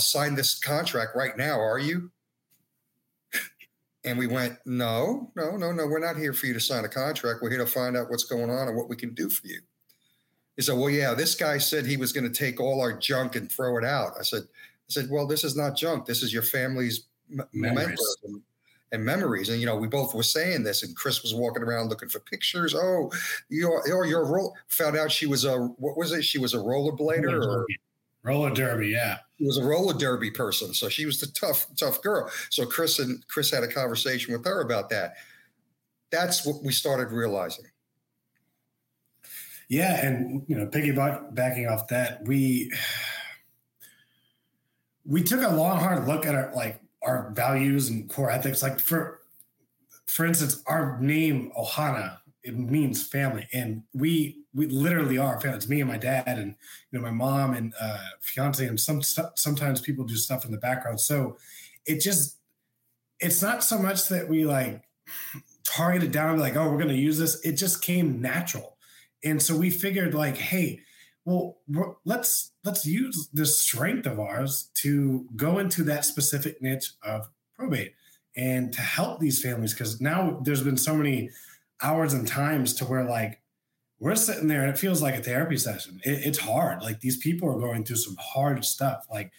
sign this contract right now, are you? And we went, no. We're not here for you to sign a contract. We're here to find out what's going on and what we can do for you. He said, well, yeah, this guy said he was going to take all our junk and throw it out. I said, well, this is not junk. This is your family's memories. And memories. And, you know, we both were saying this, and Chris was walking around looking for pictures. Oh, you're found out she was a rollerblader or roller derby. Yeah. She was a roller derby person. So she was the tough girl. So Chris had a conversation with her about that. That's what we started realizing. Yeah, and you know, piggybacking off that, we took a long, hard look at our values and core ethics. Like for instance, our name Ohana, it means family, and we we literally are family. It's me and my dad and, you know, my mom and fiance, and sometimes people do stuff in the background. So it just, it's not so much that we like target it down and be like, oh, we're going to use this. It just came natural. And so we figured like, hey, well, let's use this strength of ours to go into that specific niche of probate and to help these families. Cause now there's been so many hours and times to where like we're sitting there and it feels like a therapy session. It's hard. Like these people are going through some hard stuff. Like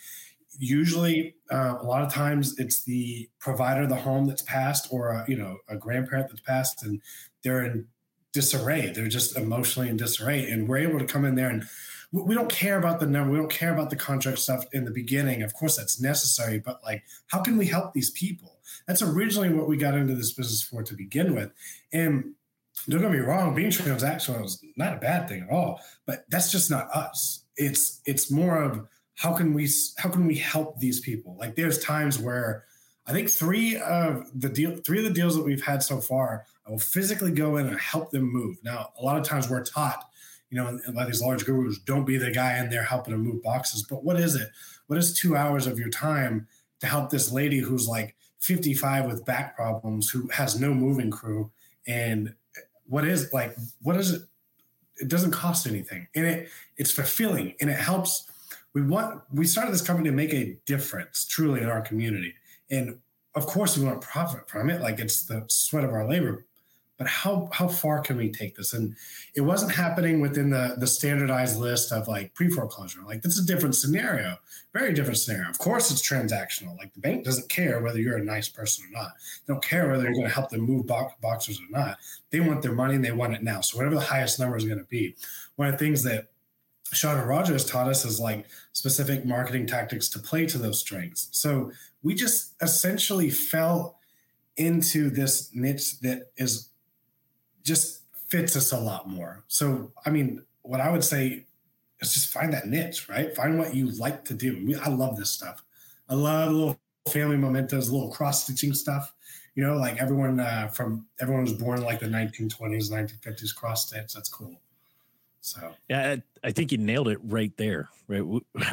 usually a lot of times it's the provider of the home that's passed or, a grandparent that's passed and they're in disarray. They're just emotionally in disarray. And we're able to come in there and we don't care about the number. We don't care about the contract stuff in the beginning. Of course, that's necessary. But like, how can we help these people? That's originally what we got into this business for to begin with. And don't get me wrong, being transactional is not a bad thing at all, but that's just not us. It's more of how can we help these people? Like there's times where I think three of the deals that we've had so far, I will physically go in and help them move. Now, a lot of times we're taught, by these large gurus, don't be the guy in there helping them move boxes. But what is it? What is 2 hours of your time to help this lady who's like 55 with back problems, who has no moving crew? And what is it? It doesn't cost anything. And it's fulfilling and it helps. We started this company to make a difference truly in our community. And of course we want to profit from it. Like it's the sweat of our labor, but how far can we take this? And it wasn't happening within the standardized list of like pre-foreclosure. Like this is a different scenario, very different scenario. Of course it's transactional. Like the bank doesn't care whether you're a nice person or not. They don't care whether you're going to help them move boxers or not. They want their money and they want it now. So whatever the highest number is going to be. One of the things that Sean and Roger has taught us is like specific marketing tactics to play to those strengths. So we just essentially fell into this niche that is just fits us a lot more. So, I mean, what I would say is just find that niche, right? Find what you like to do. I love this stuff. I love little family mementos, little cross-stitching stuff. Like everyone was born in like the 1920s, 1950s cross-stitch. That's cool. So yeah, I think you nailed it right there. Right,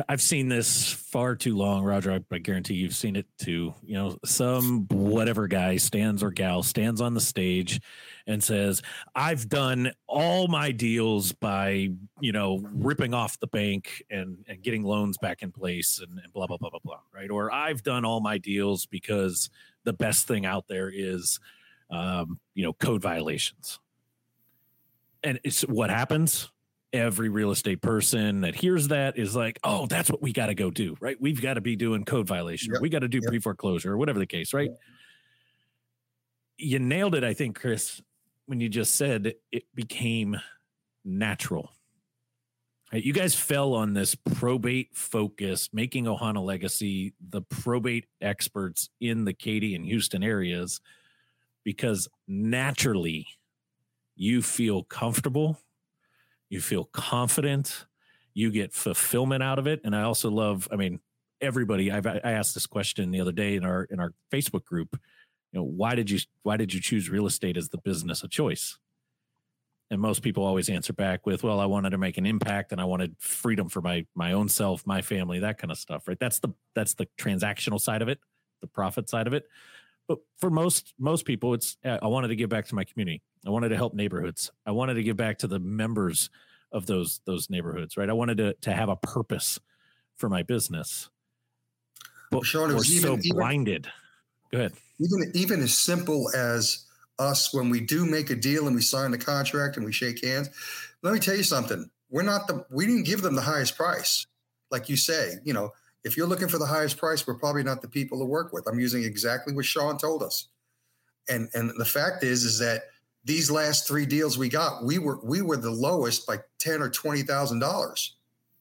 I've seen this far too long, Roger. I guarantee you've seen it too. Some whatever guy stands or gal stands on the stage and says, "I've done all my deals by ripping off the bank and getting loans back in place and blah blah blah blah blah." Right, or I've done all my deals because the best thing out there is code violations. And it's what happens. Every real estate person that hears that is like, oh, that's what we got to go do, right? We've got to be doing code violation. Yep. We got to do pre-foreclosure or whatever the case, right? Yep. You nailed it, I think, Chris, when you just said it became natural. Right? You guys fell on this probate focus, making Ohana Legacy the probate experts in the Katy and Houston areas because naturally you feel comfortable. You feel confident. You get fulfillment out of it. And I also love, everybody, I asked this question the other day in our Facebook group, why did you choose real estate as the business of choice? And most people always answer back with, well, I wanted to make an impact and I wanted freedom for my own self, my family, that kind of stuff, right? That's the transactional side of it, the profit side of it. But for most people, it's, I wanted to give back to my community. I wanted to help neighborhoods. I wanted to give back to the members of those neighborhoods, right? I wanted to have a purpose for my business. But Sean, we're so blinded. Go ahead. Even as simple as us, when we do make a deal and we sign the contract and we shake hands, let me tell you something. We didn't give them the highest price. Like you say, if you're looking for the highest price, we're probably not the people to work with. I'm using exactly what Sean told us. And the fact is that these last three deals we got, we were the lowest by $10,000 or $20,000,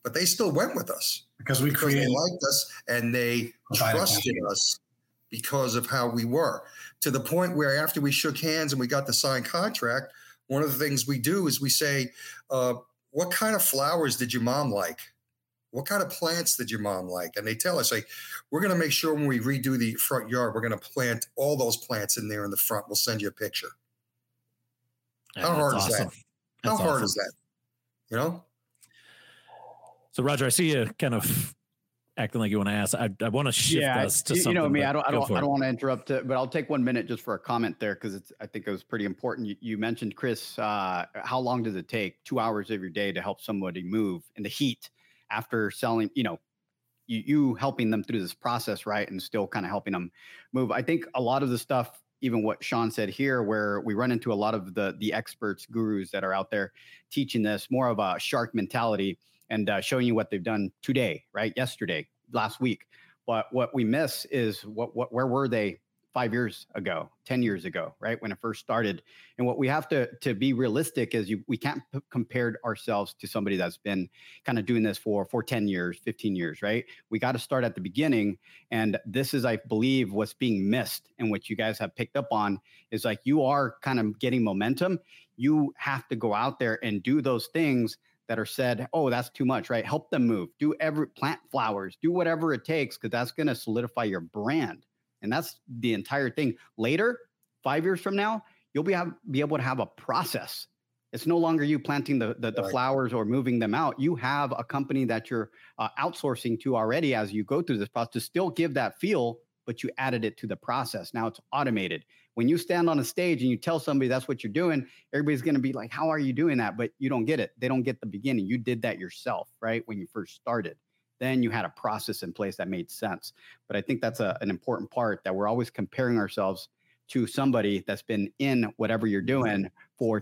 but they still went with us because they liked us and they trusted us because of how we were, to the point where after we shook hands and we got the signed contract, one of the things we do is we say, what kind of flowers did your mom like? What kind of plants did your mom like? And they tell us, like, we're going to make sure when we redo the front yard, we're going to plant all those plants in there in the front. We'll send you a picture. How hard is that? you know? So Roger, I see you kind of acting like you want to ask. I want to shift us to something. You know me, I don't want to interrupt, but I'll take 1 minute just for a comment there because it's, I think it was pretty important. You mentioned, Chris, how long does it take? 2 hours of your day to help somebody move in the heat after selling, you know, you helping them through this process, right? And still kind of helping them move. I think a lot of the stuff, even what Sean said here, where we run into a lot of the experts, gurus that are out there teaching this, more of a shark mentality and showing you what they've done today, right? Yesterday, last week. But what we miss is where were they 5 years ago, 10 years ago, right? When it first started. And what we have to be realistic is we can't compare ourselves to somebody that's been kind of doing this for 10 years, 15 years, right? We got to start at the beginning. And this is, I believe, what's being missed and what you guys have picked up on is like you are kind of getting momentum. You have to go out there and do those things that are said, oh, that's too much, right? Help them move. Plant flowers, do whatever it takes because that's going to solidify your brand. And that's the entire thing. Later, 5 years from now, you'll be able to have a process. It's no longer you planting the flowers or moving them out. You have a company that you're outsourcing to already as you go through this process to still give that feel, but you added it to the process. Now it's automated. When you stand on a stage and you tell somebody that's what you're doing, everybody's going to be like, how are you doing that? But you don't get it. They don't get the beginning. You did that yourself, right? When you first started. Then you had a process in place that made sense. But I think that's an important part that we're always comparing ourselves to somebody that's been in whatever you're doing for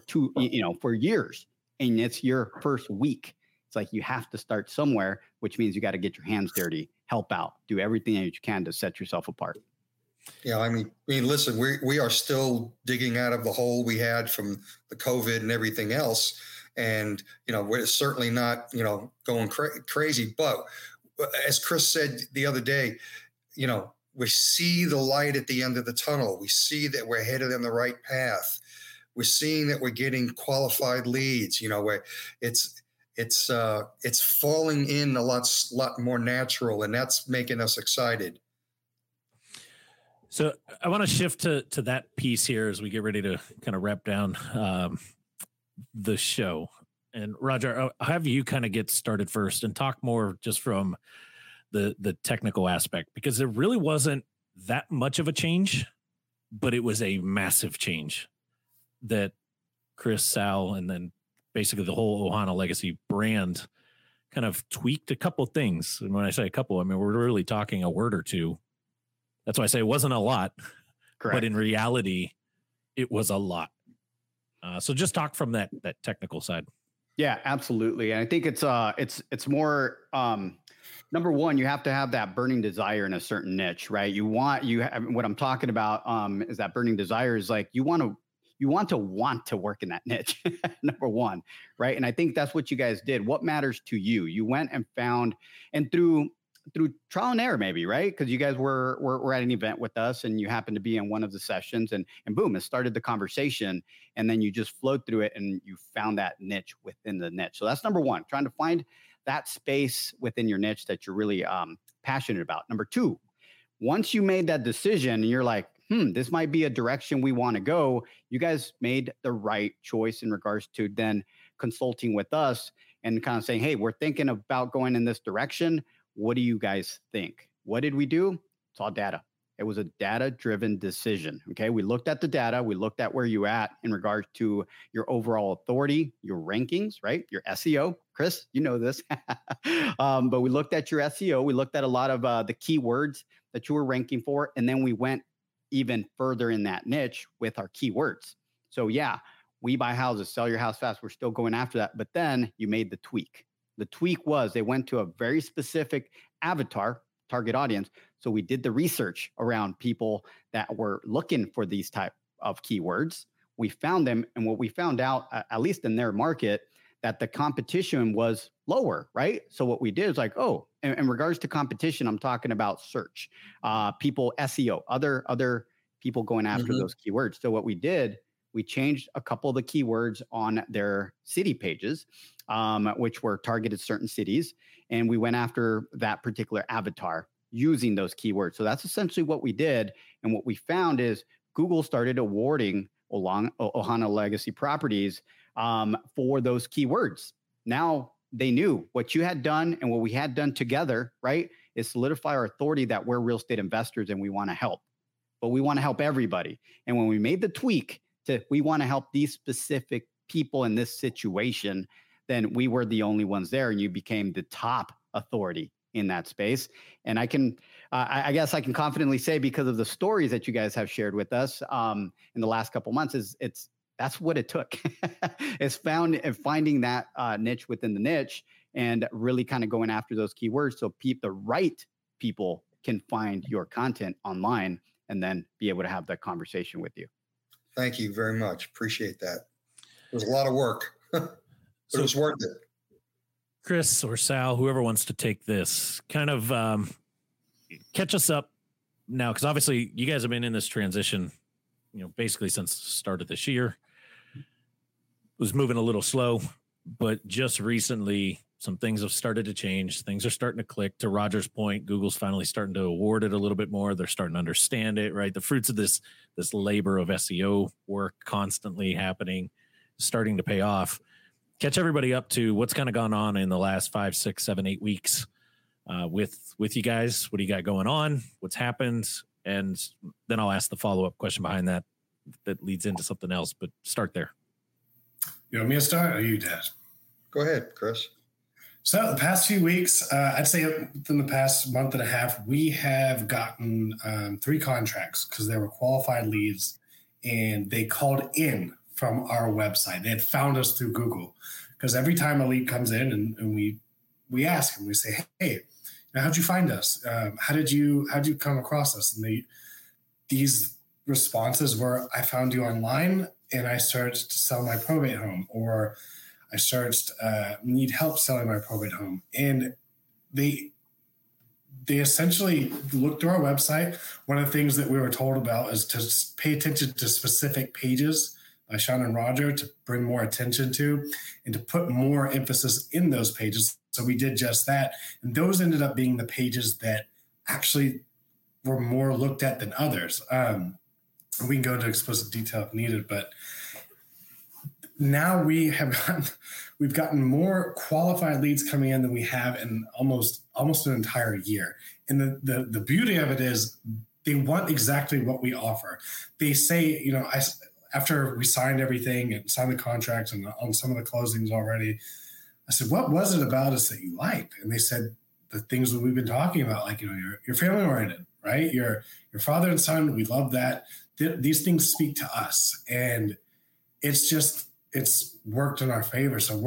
years. And it's your first week. It's like you have to start somewhere, which means you got to get your hands dirty, help out, do everything that you can to set yourself apart. Yeah, I mean, listen, we are still digging out of the hole we had from the COVID and everything else. And, you know, we're certainly not, you know, going crazy. But as Chris said the other day, you know, we see the light at the end of the tunnel. We see that we're headed on the right path. We're seeing that we're getting qualified leads, you know, where it's falling in a lot more natural. And that's making us excited. So I want to shift to that piece here as we get ready to kind of wrap down the show. And Roger, I'll have you kind of get started first and talk more just from the technical aspect, because there really wasn't that much of a change, but it was a massive change that Chris, Sal, and then basically the whole Ohana Legacy brand kind of tweaked a couple things. And when I say a couple, I mean, we're really talking a word or two. That's why I say it wasn't a lot. Correct. But in reality, it was a lot. So just talk from that technical side. Yeah, absolutely. And I think it's more, number one, you have to have that burning desire in a certain niche, right? What I'm talking about is that burning desire is like, you want to work in that niche, number one, right? And I think that's what you guys did. What matters to you? You went and found, and through trial and error, maybe, right? Because you guys were at an event with us and you happened to be in one of the sessions and boom, it started the conversation. And then you just flowed through it and you found that niche within the niche. So that's number one, trying to find that space within your niche that you're really passionate about. Number two, once you made that decision and you're like, this might be a direction we want to go, you guys made the right choice in regards to then consulting with us and kind of saying, hey, we're thinking about going in this direction. What do you guys think? What did we do? It's all data. It was a data-driven decision, okay? We looked at the data. We looked at where you're at in regards to your overall authority, your rankings, right? Your SEO. Chris, you know this. But we looked at your SEO. We looked at a lot of the keywords that you were ranking for, and then we went even further in that niche with our keywords. So yeah, we buy houses, sell your house fast. We're still going after that. But then you made the tweak. The tweak was they went to a very specific avatar, target audience. So we did the research around people that were looking for these type of keywords. We found them. And what we found out, at least in their market, that the competition was lower, right? So what we did is like, oh, in regards to competition, I'm talking about search, people, SEO, other people going after those keywords. So what we did, we changed a couple of the keywords on their city pages, which were targeted certain cities. And we went after that particular avatar using those keywords. So that's essentially what we did. And what we found is Google started awarding Ohana Legacy Properties for those keywords. now they knew what you had done and what we had done together, right? Is solidify our authority that we're real estate investors and we want to help, but we want to help everybody. And when we made the tweak to, we want to help these specific people in this situation, then we were the only ones there, and you became the top authority in that space. And I can, I guess I can confidently say, because of the stories that you guys have shared with us in the last couple months, that's what it took. It's finding that niche within the niche and really kind of going after those keywords so the right people can find your content online and then be able to have that conversation with you. Thank you very much. Appreciate that. It was a lot of work, but it was worth it. Chris or Sal, whoever wants to take this, kind of catch us up now, because obviously you guys have been in this transition, basically since the start of this year. It was moving a little slow, but just recently some things have started to change. Things are starting to click. To Roger's point, Google's finally starting to award it a little bit more. They're starting to understand it, right? The fruits of this labor of SEO work constantly happening, starting to pay off. Catch everybody up to what's kind of gone on in the last 5, 6, 7, 8 weeks with you guys. What do you got going on? What's happened? And then I'll ask the follow-up question behind that leads into something else, but start there. You want me to start or you, Dad? Go ahead, Chris. So the past few weeks, I'd say within the past month and a half, we have gotten 3 contracts because they were qualified leads and they called in from our website. They had found us through Google, because every time a lead comes in and we ask them, we say, hey, how'd you find us? How'd you come across us? And these responses were, I found you online and I searched sell my probate home, or I searched need help selling my probate home. And they essentially looked through our website. One of the things that we were told about is to pay attention to specific pages by Sean and Roger to bring more attention to and to put more emphasis in those pages. So we did just that. And those ended up being the pages that actually were more looked at than others. We can go into explicit detail if needed, but now we've gotten more qualified leads coming in than we have in almost an entire year. And the beauty of it is they want exactly what we offer. They say, after we signed everything and signed the contracts and on some of the closings already, I said, what was it about us that you liked? And they said, the things that we've been talking about, like, you're family oriented, right? Your father and son, we love that. These things speak to us, and it's worked in our favor. So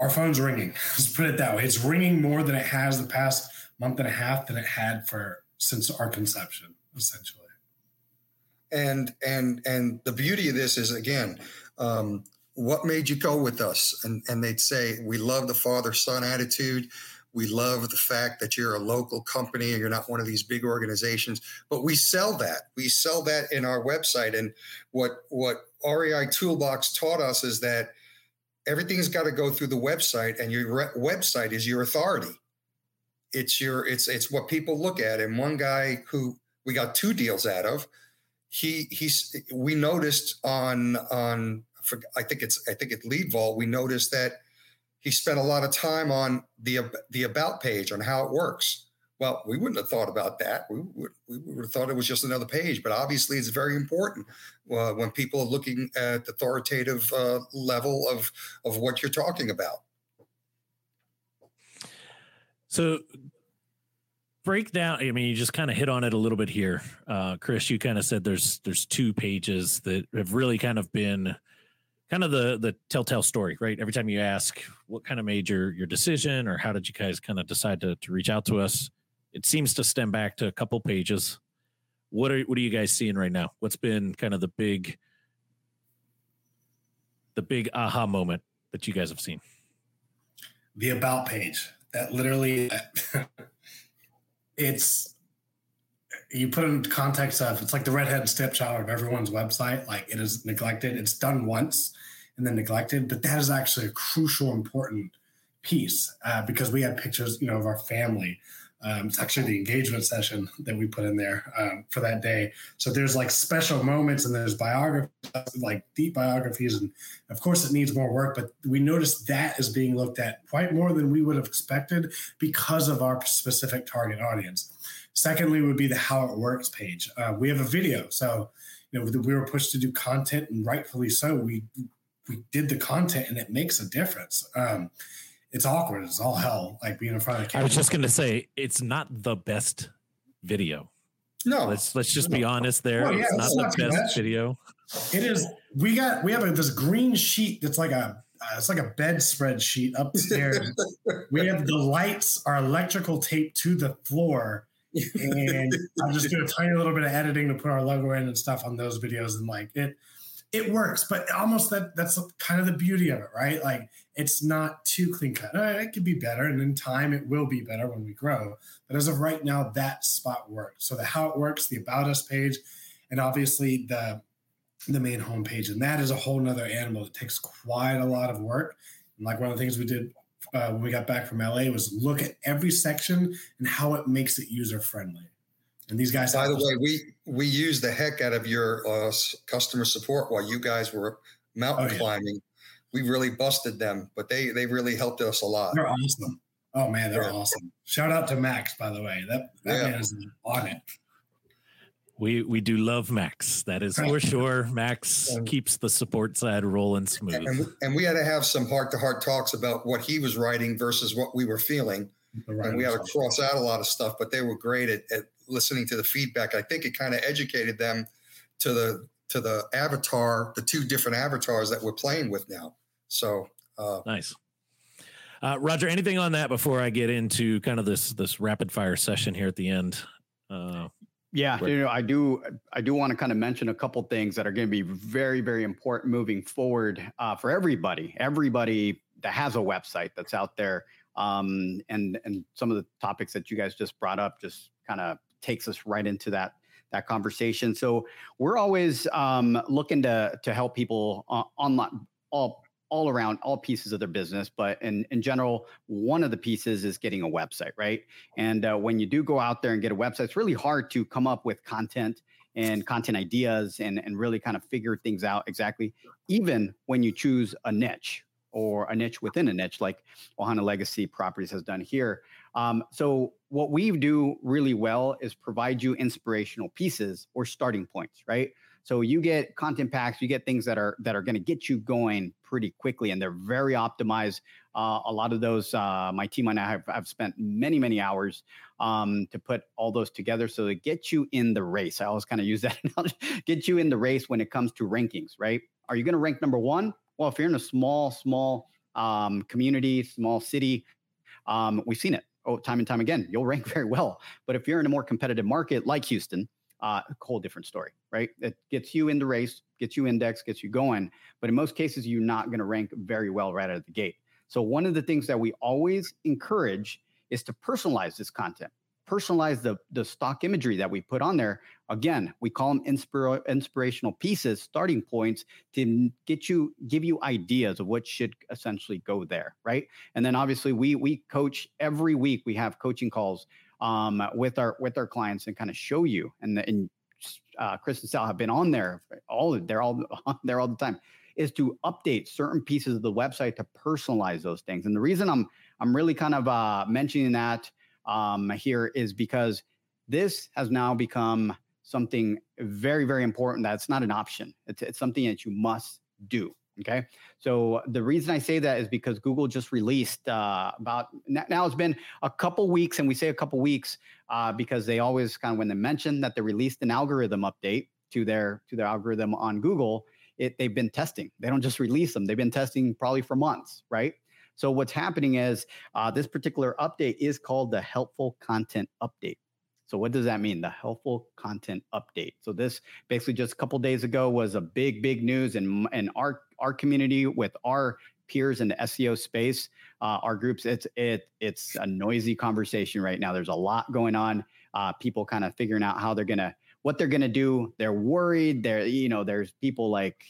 our phone's ringing. Let's put it that way. It's ringing more than it has the past month and a half than it had since our conception, essentially. And the beauty of this is, again, what made you go with us? And they'd say, we love the father-son attitude. We love the fact that you're a local company and you're not one of these big organizations, but we sell that. We sell that in our website. And what REI Toolbox taught us is that everything's got to go through the website, and your website is your authority. It's what people look at. And one guy who we got 2 deals out of, we noticed I think it's LeadVault, we noticed that he spent a lot of time on the about page on how it works. Well, we wouldn't have thought about that. We would have thought it was just another page, but obviously it's very important when people are looking at the authoritative level of what you're talking about. So breakdown, I mean, you just kind of hit on it a little bit here. Chris, you kind of said there's 2 pages that have really kind of been kind of the telltale story, right? Every time you ask what kind of made your decision, or how did you guys kind of decide to reach out to us, it seems to stem back to a couple pages. What are you guys seeing right now? What's been kind of the big aha moment that you guys have seen? The about page. That literally... you put in context of, it's like the redhead stepchild of everyone's website. Like, it is neglected. It's done once and then neglected, but that is actually a crucial, important piece because we had pictures, of our family, It's actually the engagement session that we put in there for that day. So there's like special moments, and there's biographies, like deep biographies. And of course it needs more work, but we noticed that is being looked at quite more than we would have expected because of our specific target audience. Secondly would be the How It Works page. We have a video. So, you know, we were pushed to do content, and rightfully so. We did the content, and it makes a difference. It's awkward. It's all hell, like being in front of the camera. I was just going to say, it's not the best video. No. Let's just be honest there. Well, yeah, it's not the best video. It is. We have this green sheet that's like a it's like a bed spreadsheet upstairs. We have the lights are electrical taped to the floor. And I'll just do a tiny little bit of editing to put our logo in and stuff on those videos. And like it works, but almost that's kind of the beauty of it, right? Like it's not too clean cut. It could be better. And in time, it will be better when we grow. But as of right now, that spot works. So the How It Works, the About Us page, and obviously the main homepage. And that is a whole nother animal. It takes quite a lot of work. And like one of the things we did when we got back from LA was look at every section and how it makes it user friendly. And these guys, by the way, we used the heck out of your customer support while you guys were mountain climbing. We really busted them, but they really helped us a lot. They're awesome. Oh man, they're awesome. Shout out to Max, by the way. That man is on it. We do love Max. That is for sure. Max keeps the support side rolling smooth. And we had to have some heart-to-heart talks about what he was writing versus what we were feeling. And we had to cross out a lot of stuff, but they were great at listening to the feedback. I think it kind of educated them to the avatar, the two different avatars that we're playing with now. So nice. Roger, anything on that before I get into kind of this rapid fire session here at the end? Yeah, you know, I do want to kind of mention a couple things that are going to be very, very important moving forward for everybody that has a website that's out there. And some of the topics that you guys just brought up just kind of takes us right into that conversation. So we're always looking to help people online all around all pieces of their business. But in general, one of the pieces is getting a website, right? And when you do go out there and get a website, it's really hard to come up with content and content ideas and really kind of figure things out exactly, even when you choose a niche or a niche within a niche, like Ohana Legacy Properties has done here. So what we do really well is provide you inspirational pieces or starting points, right? So you get content packs, you get things that are going to get you going pretty quickly, and they're very optimized. A lot of those, my team and I have spent many, many hours to put all those together. So they get you in the race. I always kind of use that analogy. Get you in the race when it comes to rankings, right? Are you going to rank number one? Well, if you're in a small community, small city, we've seen it time and time again. You'll rank very well. But if you're in a more competitive market like Houston, a whole different story, right? It gets you in the race, gets you indexed, gets you going. But in most cases, you're not going to rank very well right out of the gate. So one of the things that we always encourage is to personalize this content, personalize the stock imagery that we put on there. Again, we call them inspirational pieces, starting points to give you ideas of what should essentially go there, right? And then obviously we coach every week. We have coaching calls with our clients and kind of show you and Chris and Sal have been on there. They're all on there all the time, is to update certain pieces of the website to personalize those things. And the reason I'm really kind of mentioning that here is because this has now become something very, very important. That's not an option. It's something that you must do. Okay. So the reason I say that is because Google just released now it's been a couple weeks, and we say a couple weeks because they always kind of, when they mention that they released an algorithm update to their algorithm on Google, they've been testing. They don't just release them. They've been testing probably for months, right? So what's happening is this particular update is called the Helpful Content Update. So what does that mean? The Helpful Content Update. So this basically just a couple days ago was a big news in our community with our peers in the SEO space, our groups. It's a noisy conversation right now. There's a lot going on. People kind of figuring out what they're gonna do. They're worried. There's people like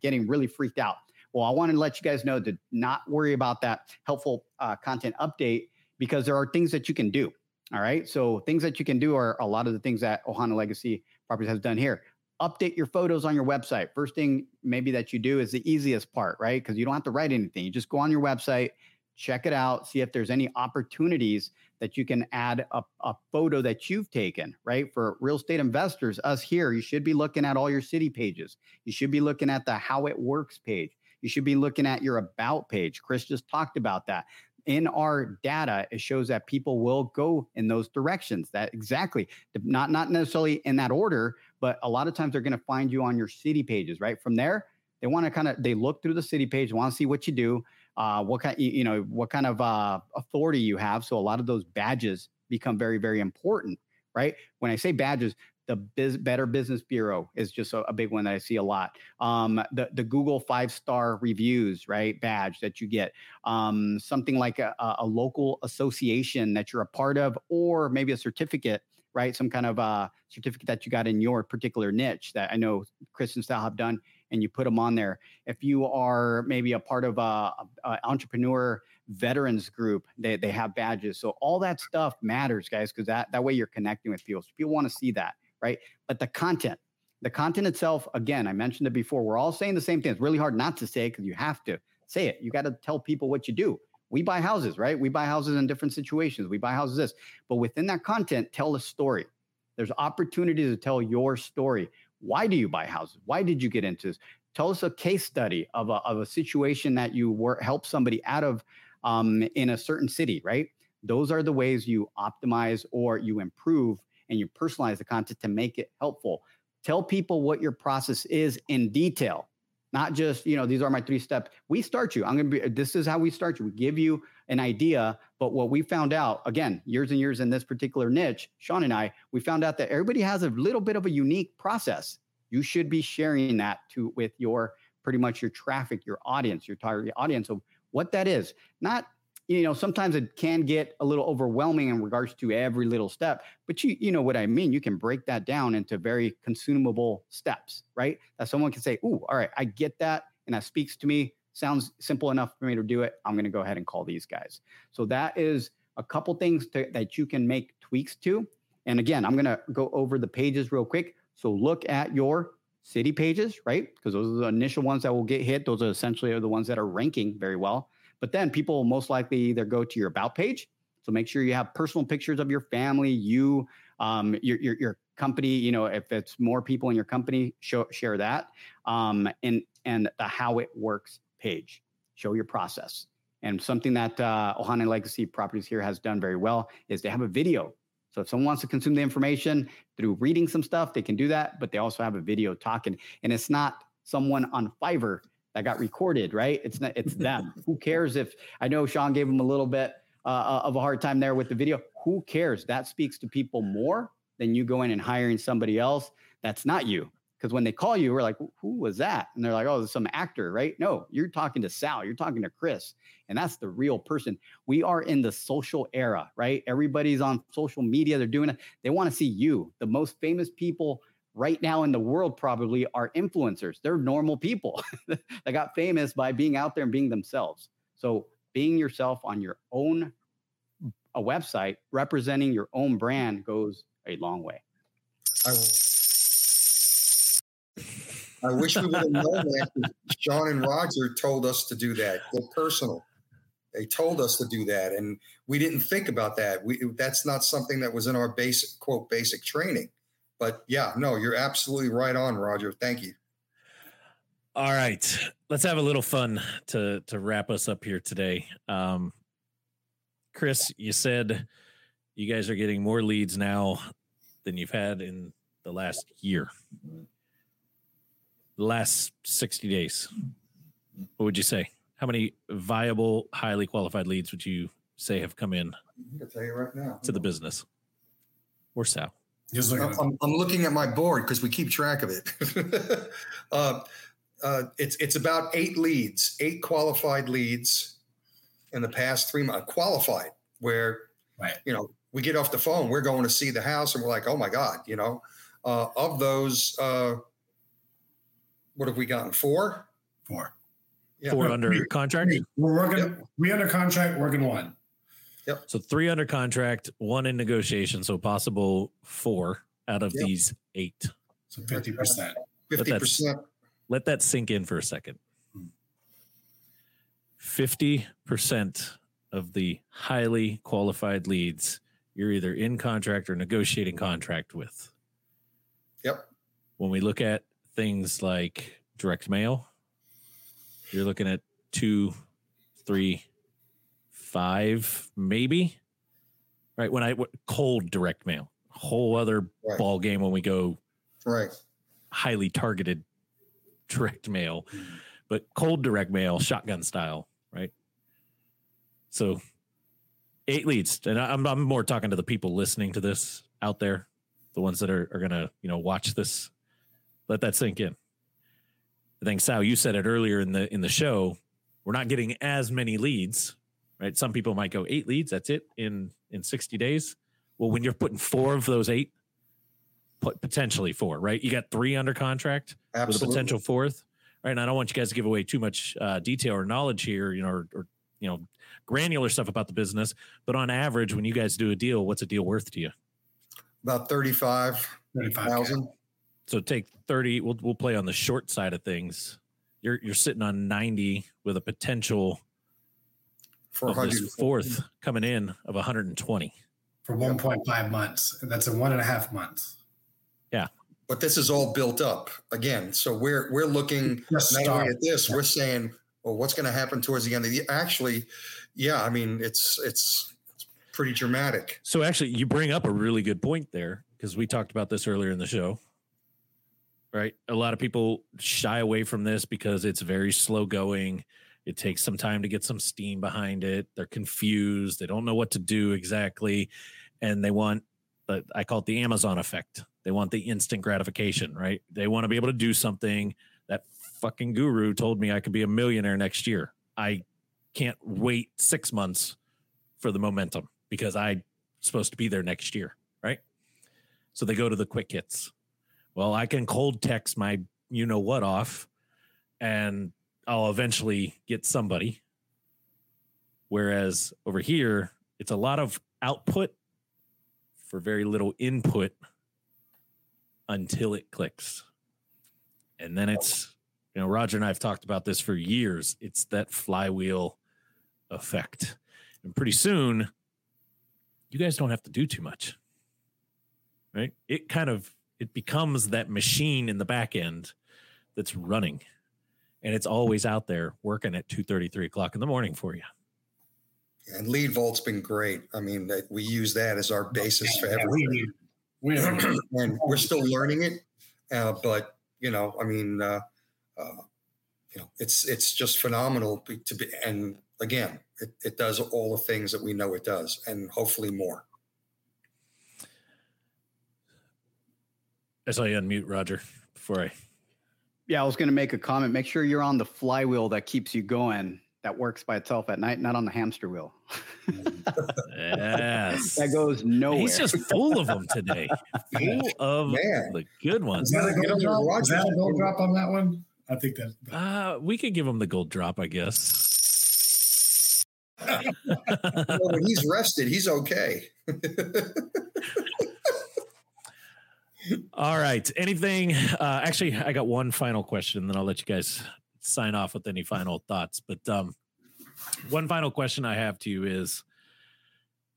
getting really freaked out. Well, I want to let you guys know to not worry about that Helpful Content Update, because there are things that you can do. All right. So things that you can do are a lot of the things that Ohana Legacy Properties has done here. Update your photos on your website. First thing maybe that you do is the easiest part, right? Because you don't have to write anything. You just go on your website, check it out, see if there's any opportunities that you can add a photo that you've taken, right? For real estate investors, us here, you should be looking at all your city pages. You should be looking at the How It Works page. You should be looking at your About page. Chris just talked about that. In our data, it shows that people will go in those directions. That exactly, not necessarily in that order, but a lot of times they're going to find you on your city pages, right? From there, they want to they look through the city page, want to see what you do, what kind of authority you have. So a lot of those badges become very, very important, right? When I say badges, the Better Business Bureau is just a big one that I see a lot. The Google 5-star reviews, right, badge that you get. Something like a local association that you're a part of, or maybe a certificate, right? Some kind of certificate that you got in your particular niche that I know Chris and Sal have done, and you put them on there. If you are maybe a part of an entrepreneur veterans group, they have badges. So all that stuff matters, guys, because that way you're connecting with people. So people want to see that. Right. But the content itself, again, I mentioned it before, we're all saying the same thing. It's really hard not to say it because you have to say it. You got to tell people what you do. We buy houses, right? We buy houses in different situations. We buy houses this. But within that content, tell a story. There's opportunities to tell your story. Why do you buy houses? Why did you get into this? Tell us a case study of a situation that you helped somebody out of in a certain city, right? Those are the ways you optimize or you improve and you personalize the content to make it helpful. Tell people what your process is in detail, not just, these are my 3 steps. We start you. This is how we start you. We give you an idea, but what we found out, again, years and years in this particular niche, Sean and I, we found out that everybody has a little bit of a unique process. You should be sharing that with your, pretty much your traffic, your audience, your target audience of what that is. Not, sometimes it can get a little overwhelming in regards to every little step, but you know what I mean? You can break that down into very consumable steps, right? That someone can say, "Ooh, all right, I get that. And that speaks to me. Sounds simple enough for me to do it. I'm going to go ahead and call these guys." So that is a couple things that you can make tweaks to. And again, I'm going to go over the pages real quick. So look at your city pages, right? Because those are the initial ones that will get hit. Those are essentially the ones that are ranking very well. But then people most likely either go to your About page. So make sure you have personal pictures of your family, you, your company. If it's more people in your company, share that. And the How It Works page, show your process. And something that Ohana Legacy Properties here has done very well is they have a video. So if someone wants to consume the information through reading some stuff, they can do that. But they also have a video talking, and it's not someone on Fiverr that got recorded, right? It's them. Who cares if I know Sean gave him a little bit of a hard time there with the video? Who cares? That speaks to people more than you going and hiring somebody else that's not you. Because when they call you, we're like, "Who was that?" And they're like, "Oh, it's some actor," right? No, you're talking to Sal. You're talking to Chris, and that's the real person. We are in the social era, right? Everybody's on social media. They're doing it. They want to see you. The most famous people right now in the world probably are influencers. They're normal people that got famous by being out there and being themselves. So being yourself on your own a website, representing your own brand, goes a long way. I wish we would have known that. Sean and Roger told us to do that. They're personal. They told us to do that, and we didn't think about that. That's not something that was in our basic training. But yeah, no, you're absolutely right on, Roger. Thank you. All right. Let's have a little fun to wrap us up here today. Chris, you said you guys are getting more leads now than you've had in the last year, the last 60 days. What would you say? How many viable, highly qualified leads would you say have come in? I can tell you right now. To the business. Or Sal. I'm looking at my board because we keep track of it. It's about 8 qualified leads in the past 3 months. Qualified, where right. We get off the phone, we're going to see the house, and we're like, "Oh my God!" Of those, what have we gotten? Four. Yeah. Four under contract. We're working. Yep. We under contract working one. Yep. So 3 under contract, 1 in negotiation. So possible 4 out of these 8. So 50%. 50%. Let that sink in for a second. 50% of the highly qualified leads you're either in contract or negotiating contract with. Yep. When we look at things like direct mail, you're looking at 2, 3, 5, maybe, right? When I cold direct mail, whole other ball game when we go highly targeted direct mail, but cold direct mail, shotgun style, right? So 8 leads, and I'm more talking to the people listening to this out there, the ones that are gonna watch this. Let that sink in. I think, Sal, you said it earlier in the show. We're not getting as many leads, right? Some people might go 8 leads. That's it in 60 days. Well, when you're putting 4 of those 8, potentially 4, right? You got 3 under contract with a potential 4th, right? And I don't want you guys to give away too much detail or knowledge here, or granular stuff about the business. But on average, when you guys do a deal, what's a deal worth to you? About 35,000. So take 30. We'll play on the short side of things. You're sitting on 90 with a potential for this 4th coming in of 120 for 1.5 months. And that's a 1.5 months. Yeah. But this is all built up again. So we're looking not only at this, we're saying, well, what's going to happen towards the end of the year? Actually, yeah, I mean, it's pretty dramatic. So actually you bring up a really good point there, because we talked about this earlier in the show. Right. A lot of people shy away from this because it's very slow going. It takes some time to get some steam behind it. They're confused. They don't know what to do exactly. And they want, but I call it the Amazon effect. They want the instant gratification, right? They want to be able to do something. That fucking guru told me I could be a millionaire next year. I can't wait 6 months for the momentum because I'm supposed to be there next year, right? So they go to the quick hits. Well, I can cold text my you-know-what off, and I'll eventually get somebody. Whereas over here, it's a lot of output for very little input until it clicks. And then it's, Roger and I have talked about this for years. It's that flywheel effect. And pretty soon, you guys don't have to do too much, right? It becomes that machine in the back end that's running, and it's always out there working at 2:30, 3 o'clock in the morning for you. And LeadVault's been great. I mean, we use that as our basis for everything. And we're still learning it. But it's just phenomenal to be. And again, it does all the things that we know it does, and hopefully more. I saw you unmute, Roger, I was going to make a comment. Make sure you're on the flywheel that keeps you going, that works by itself at night, not on the hamster wheel. Yes. That goes nowhere. He's just full of them today. Full of the good ones. Is that a gold drop on that one? I think that. We could give him the gold drop, I guess. When he's rested, he's okay. All right. Anything? Actually, I got one final question, then I'll let you guys sign off with any final thoughts. But one final question I have to you is,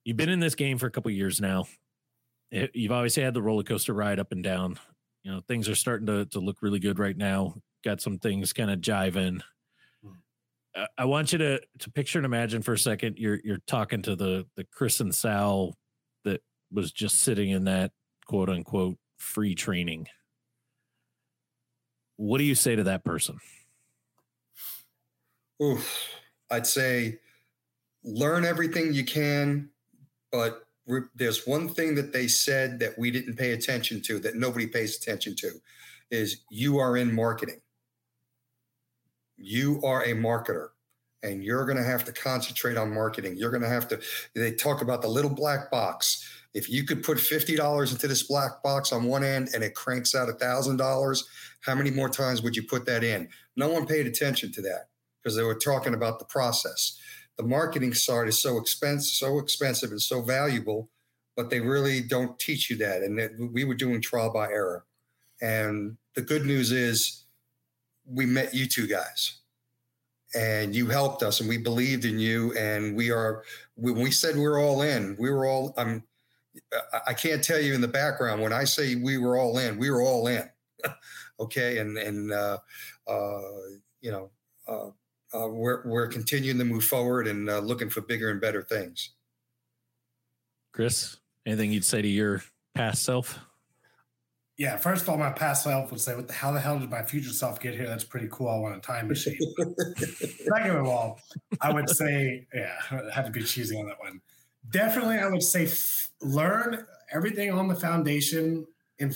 you've been in this game for a couple of years now. You've obviously had the roller coaster ride up and down. Things are starting to look really good right now. Got some things kind of jiving. I want you to picture and imagine for a second you're talking to the Chris and Sal that was just sitting in that quote unquote free training. What do you say to that person? Oof, I'd say learn everything you can, but there's one thing that they said that we didn't pay attention to, that nobody pays attention to, is you are in marketing. You are a marketer, and you're going to have to concentrate on marketing. You're going to have to, they talk about the little black box. If you could put $50 into this black box on one end and it cranks out $1,000, how many more times would you put that in? No one paid attention to that because they were talking about the process. the marketing side is so expensive and so valuable, but they really don't teach you that. And we were doing trial by error. And the good news is we met you two guys and you helped us and we believed in you. And when we said we're all in, we were all, I can't tell you in the background, when I say we were all in, we were all in. Okay. And we're continuing to move forward and looking for bigger and better things. Chris, anything you'd say to your past self? Yeah, first of all, my past self would say, "What the hell? Did my future self get here? That's pretty cool. I want a time machine." Second of all, I would say, yeah, I had to be cheesy on that one. Definitely, I would say learn everything on the foundation and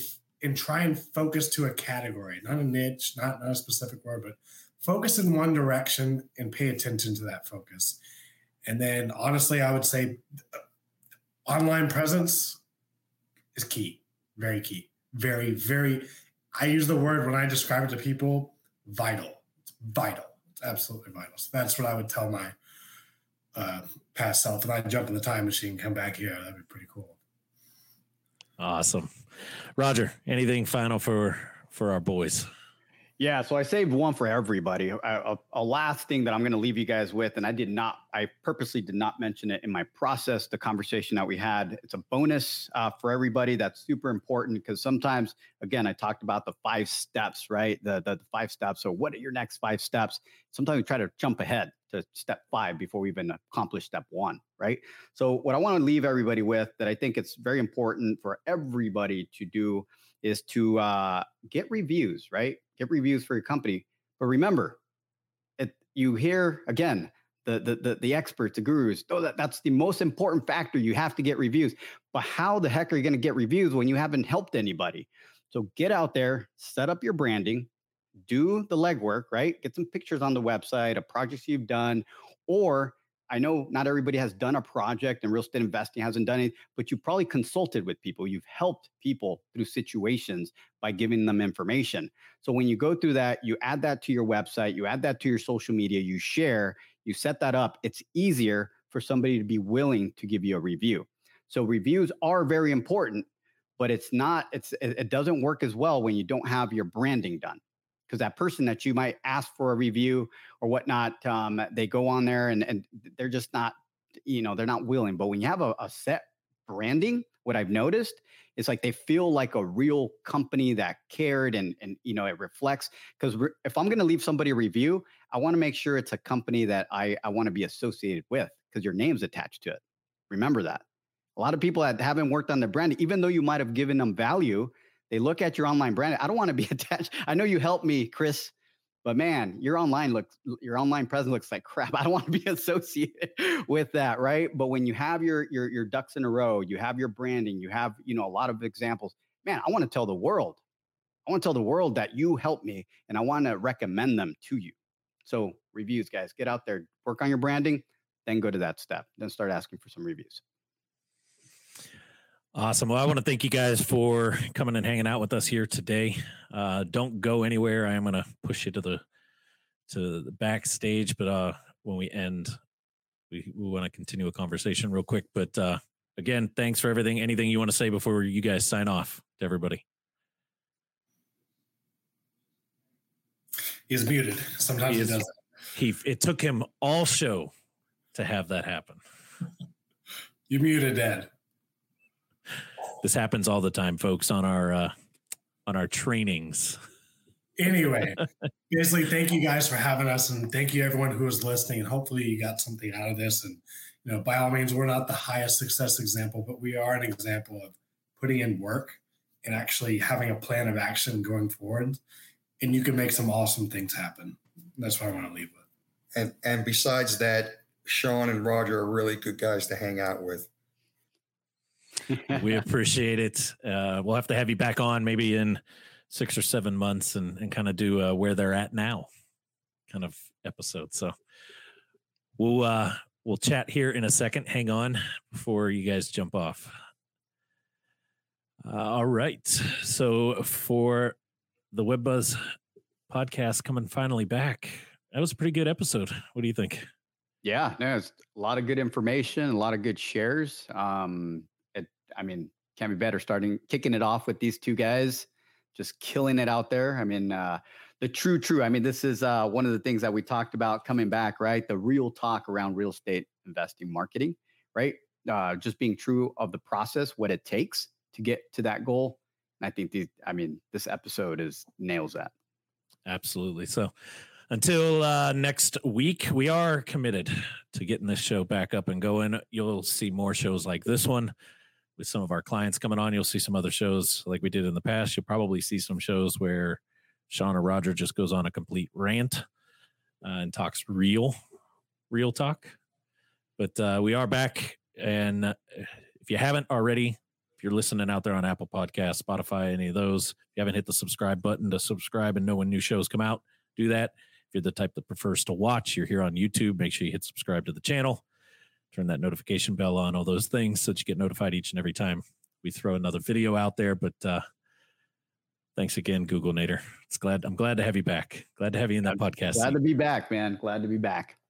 try and focus to a category, not a niche, not a specific word, but focus in one direction and pay attention to that focus. And then, honestly, I would say online presence is key, very key. Very, very, I use the word when I describe it to people, vital. It's vital. It's absolutely vital. So that's what I would tell my past self. If I jump in the time machine, come back here, that'd be pretty cool. Awesome. Roger, anything final for our boys? Yeah, so I saved one for everybody. A last thing that I'm going to leave you guys with, and I purposely did not mention it in my process, the conversation that we had. It's a bonus for everybody. That's super important because sometimes, again, I talked about the 5 steps, right? The 5 steps. So what are your next 5 steps? Sometimes we try to jump ahead to step 5 before we even accomplish step 1, right? So what I want to leave everybody with that I think it's very important for everybody to do is to get reviews, right? Get reviews for your company. But remember, you hear, again, the experts, the gurus, oh, that's the most important factor. You have to get reviews. But how the heck are you going to get reviews when you haven't helped anybody? So get out there, set up your branding, do the legwork, right? Get some pictures on the website, a project you've done. Or I know not everybody has done a project and real estate investing hasn't done it, but you probably consulted with people. You've helped people through situations by giving them information. So when you go through that, you add that to your website, you add that to your social media, you share, you set that up. It's easier for somebody to be willing to give you a review. So reviews are very important, but it doesn't work as well when you don't have your branding done. Because that person that you might ask for a review or whatnot, they go on there and they're just not, they're not willing. But when you have a set branding, what I've noticed is like they feel like a real company that cared and it reflects. Because if I'm going to leave somebody a review, I want to make sure it's a company that I want to be associated with because your name's attached to it. Remember that. A lot of people that haven't worked on their brand, even though you might have given them value, they look at your online brand. I don't want to be attached. I know you helped me, Chris, but man, your online presence looks like crap. I don't want to be associated with that, right? But when you have your ducks in a row, you have your branding, you have, a lot of examples, man, I want to tell the world. I want to tell the world that you helped me and I want to recommend them to you. So reviews, guys, get out there, work on your branding, then go to that step. Then start asking for some reviews. Awesome. Well, I want to thank you guys for coming and hanging out with us here today. Don't go anywhere. I am going to push you to the backstage, but when we end, we want to continue a conversation real quick. But again, thanks for everything. Anything you want to say before you guys sign off to everybody? He's muted. Sometimes he doesn't. It took him all show to have that happen. You muted, Dad. This happens all the time, folks, on our trainings. Anyway, basically, thank you guys for having us, and thank you everyone who is listening. And hopefully, you got something out of this. And by all means, we're not the highest success example, but we are an example of putting in work and actually having a plan of action going forward. And you can make some awesome things happen. That's what I want to leave with. And besides that, Sean and Roger are really good guys to hang out with. We appreciate it. We'll have to have you back on maybe in 6 or 7 months and kind of do where they're at now kind of episode. So we'll chat here in a second. Hang on before you guys jump off. All right. So for the Web Buzz podcast coming finally back, that was a pretty good episode. What do you think? Yeah, no, it's a lot of good information, a lot of good shares. I mean, can't be better starting, kicking it off with these two guys, just killing it out there. I mean, the true. I mean, this is one of the things that we talked about coming back, right? The real talk around real estate investing marketing, right? Just being true of the process, what it takes to get to that goal. And I think this episode nails that. Absolutely. So until next week, we are committed to getting this show back up and going. You'll see more shows like this one with some of our clients coming on. You'll see some other shows like we did in the past. You'll probably see some shows where Sean or Roger just goes on a complete rant and talks real talk. But we are back. And if you haven't already, if you're listening out there on Apple Podcasts, Spotify, any of those, if you haven't hit the subscribe button to subscribe and know when new shows come out, do that. If you're the type that prefers to watch, you're here on YouTube, make sure you hit subscribe to the channel, turn that notification bell on, all those things so that you get notified each and every time we throw another video out there. But thanks again, Google Nader. I'm glad to have you back. Glad to have you in that podcast. Glad to be back, man. Glad to be back.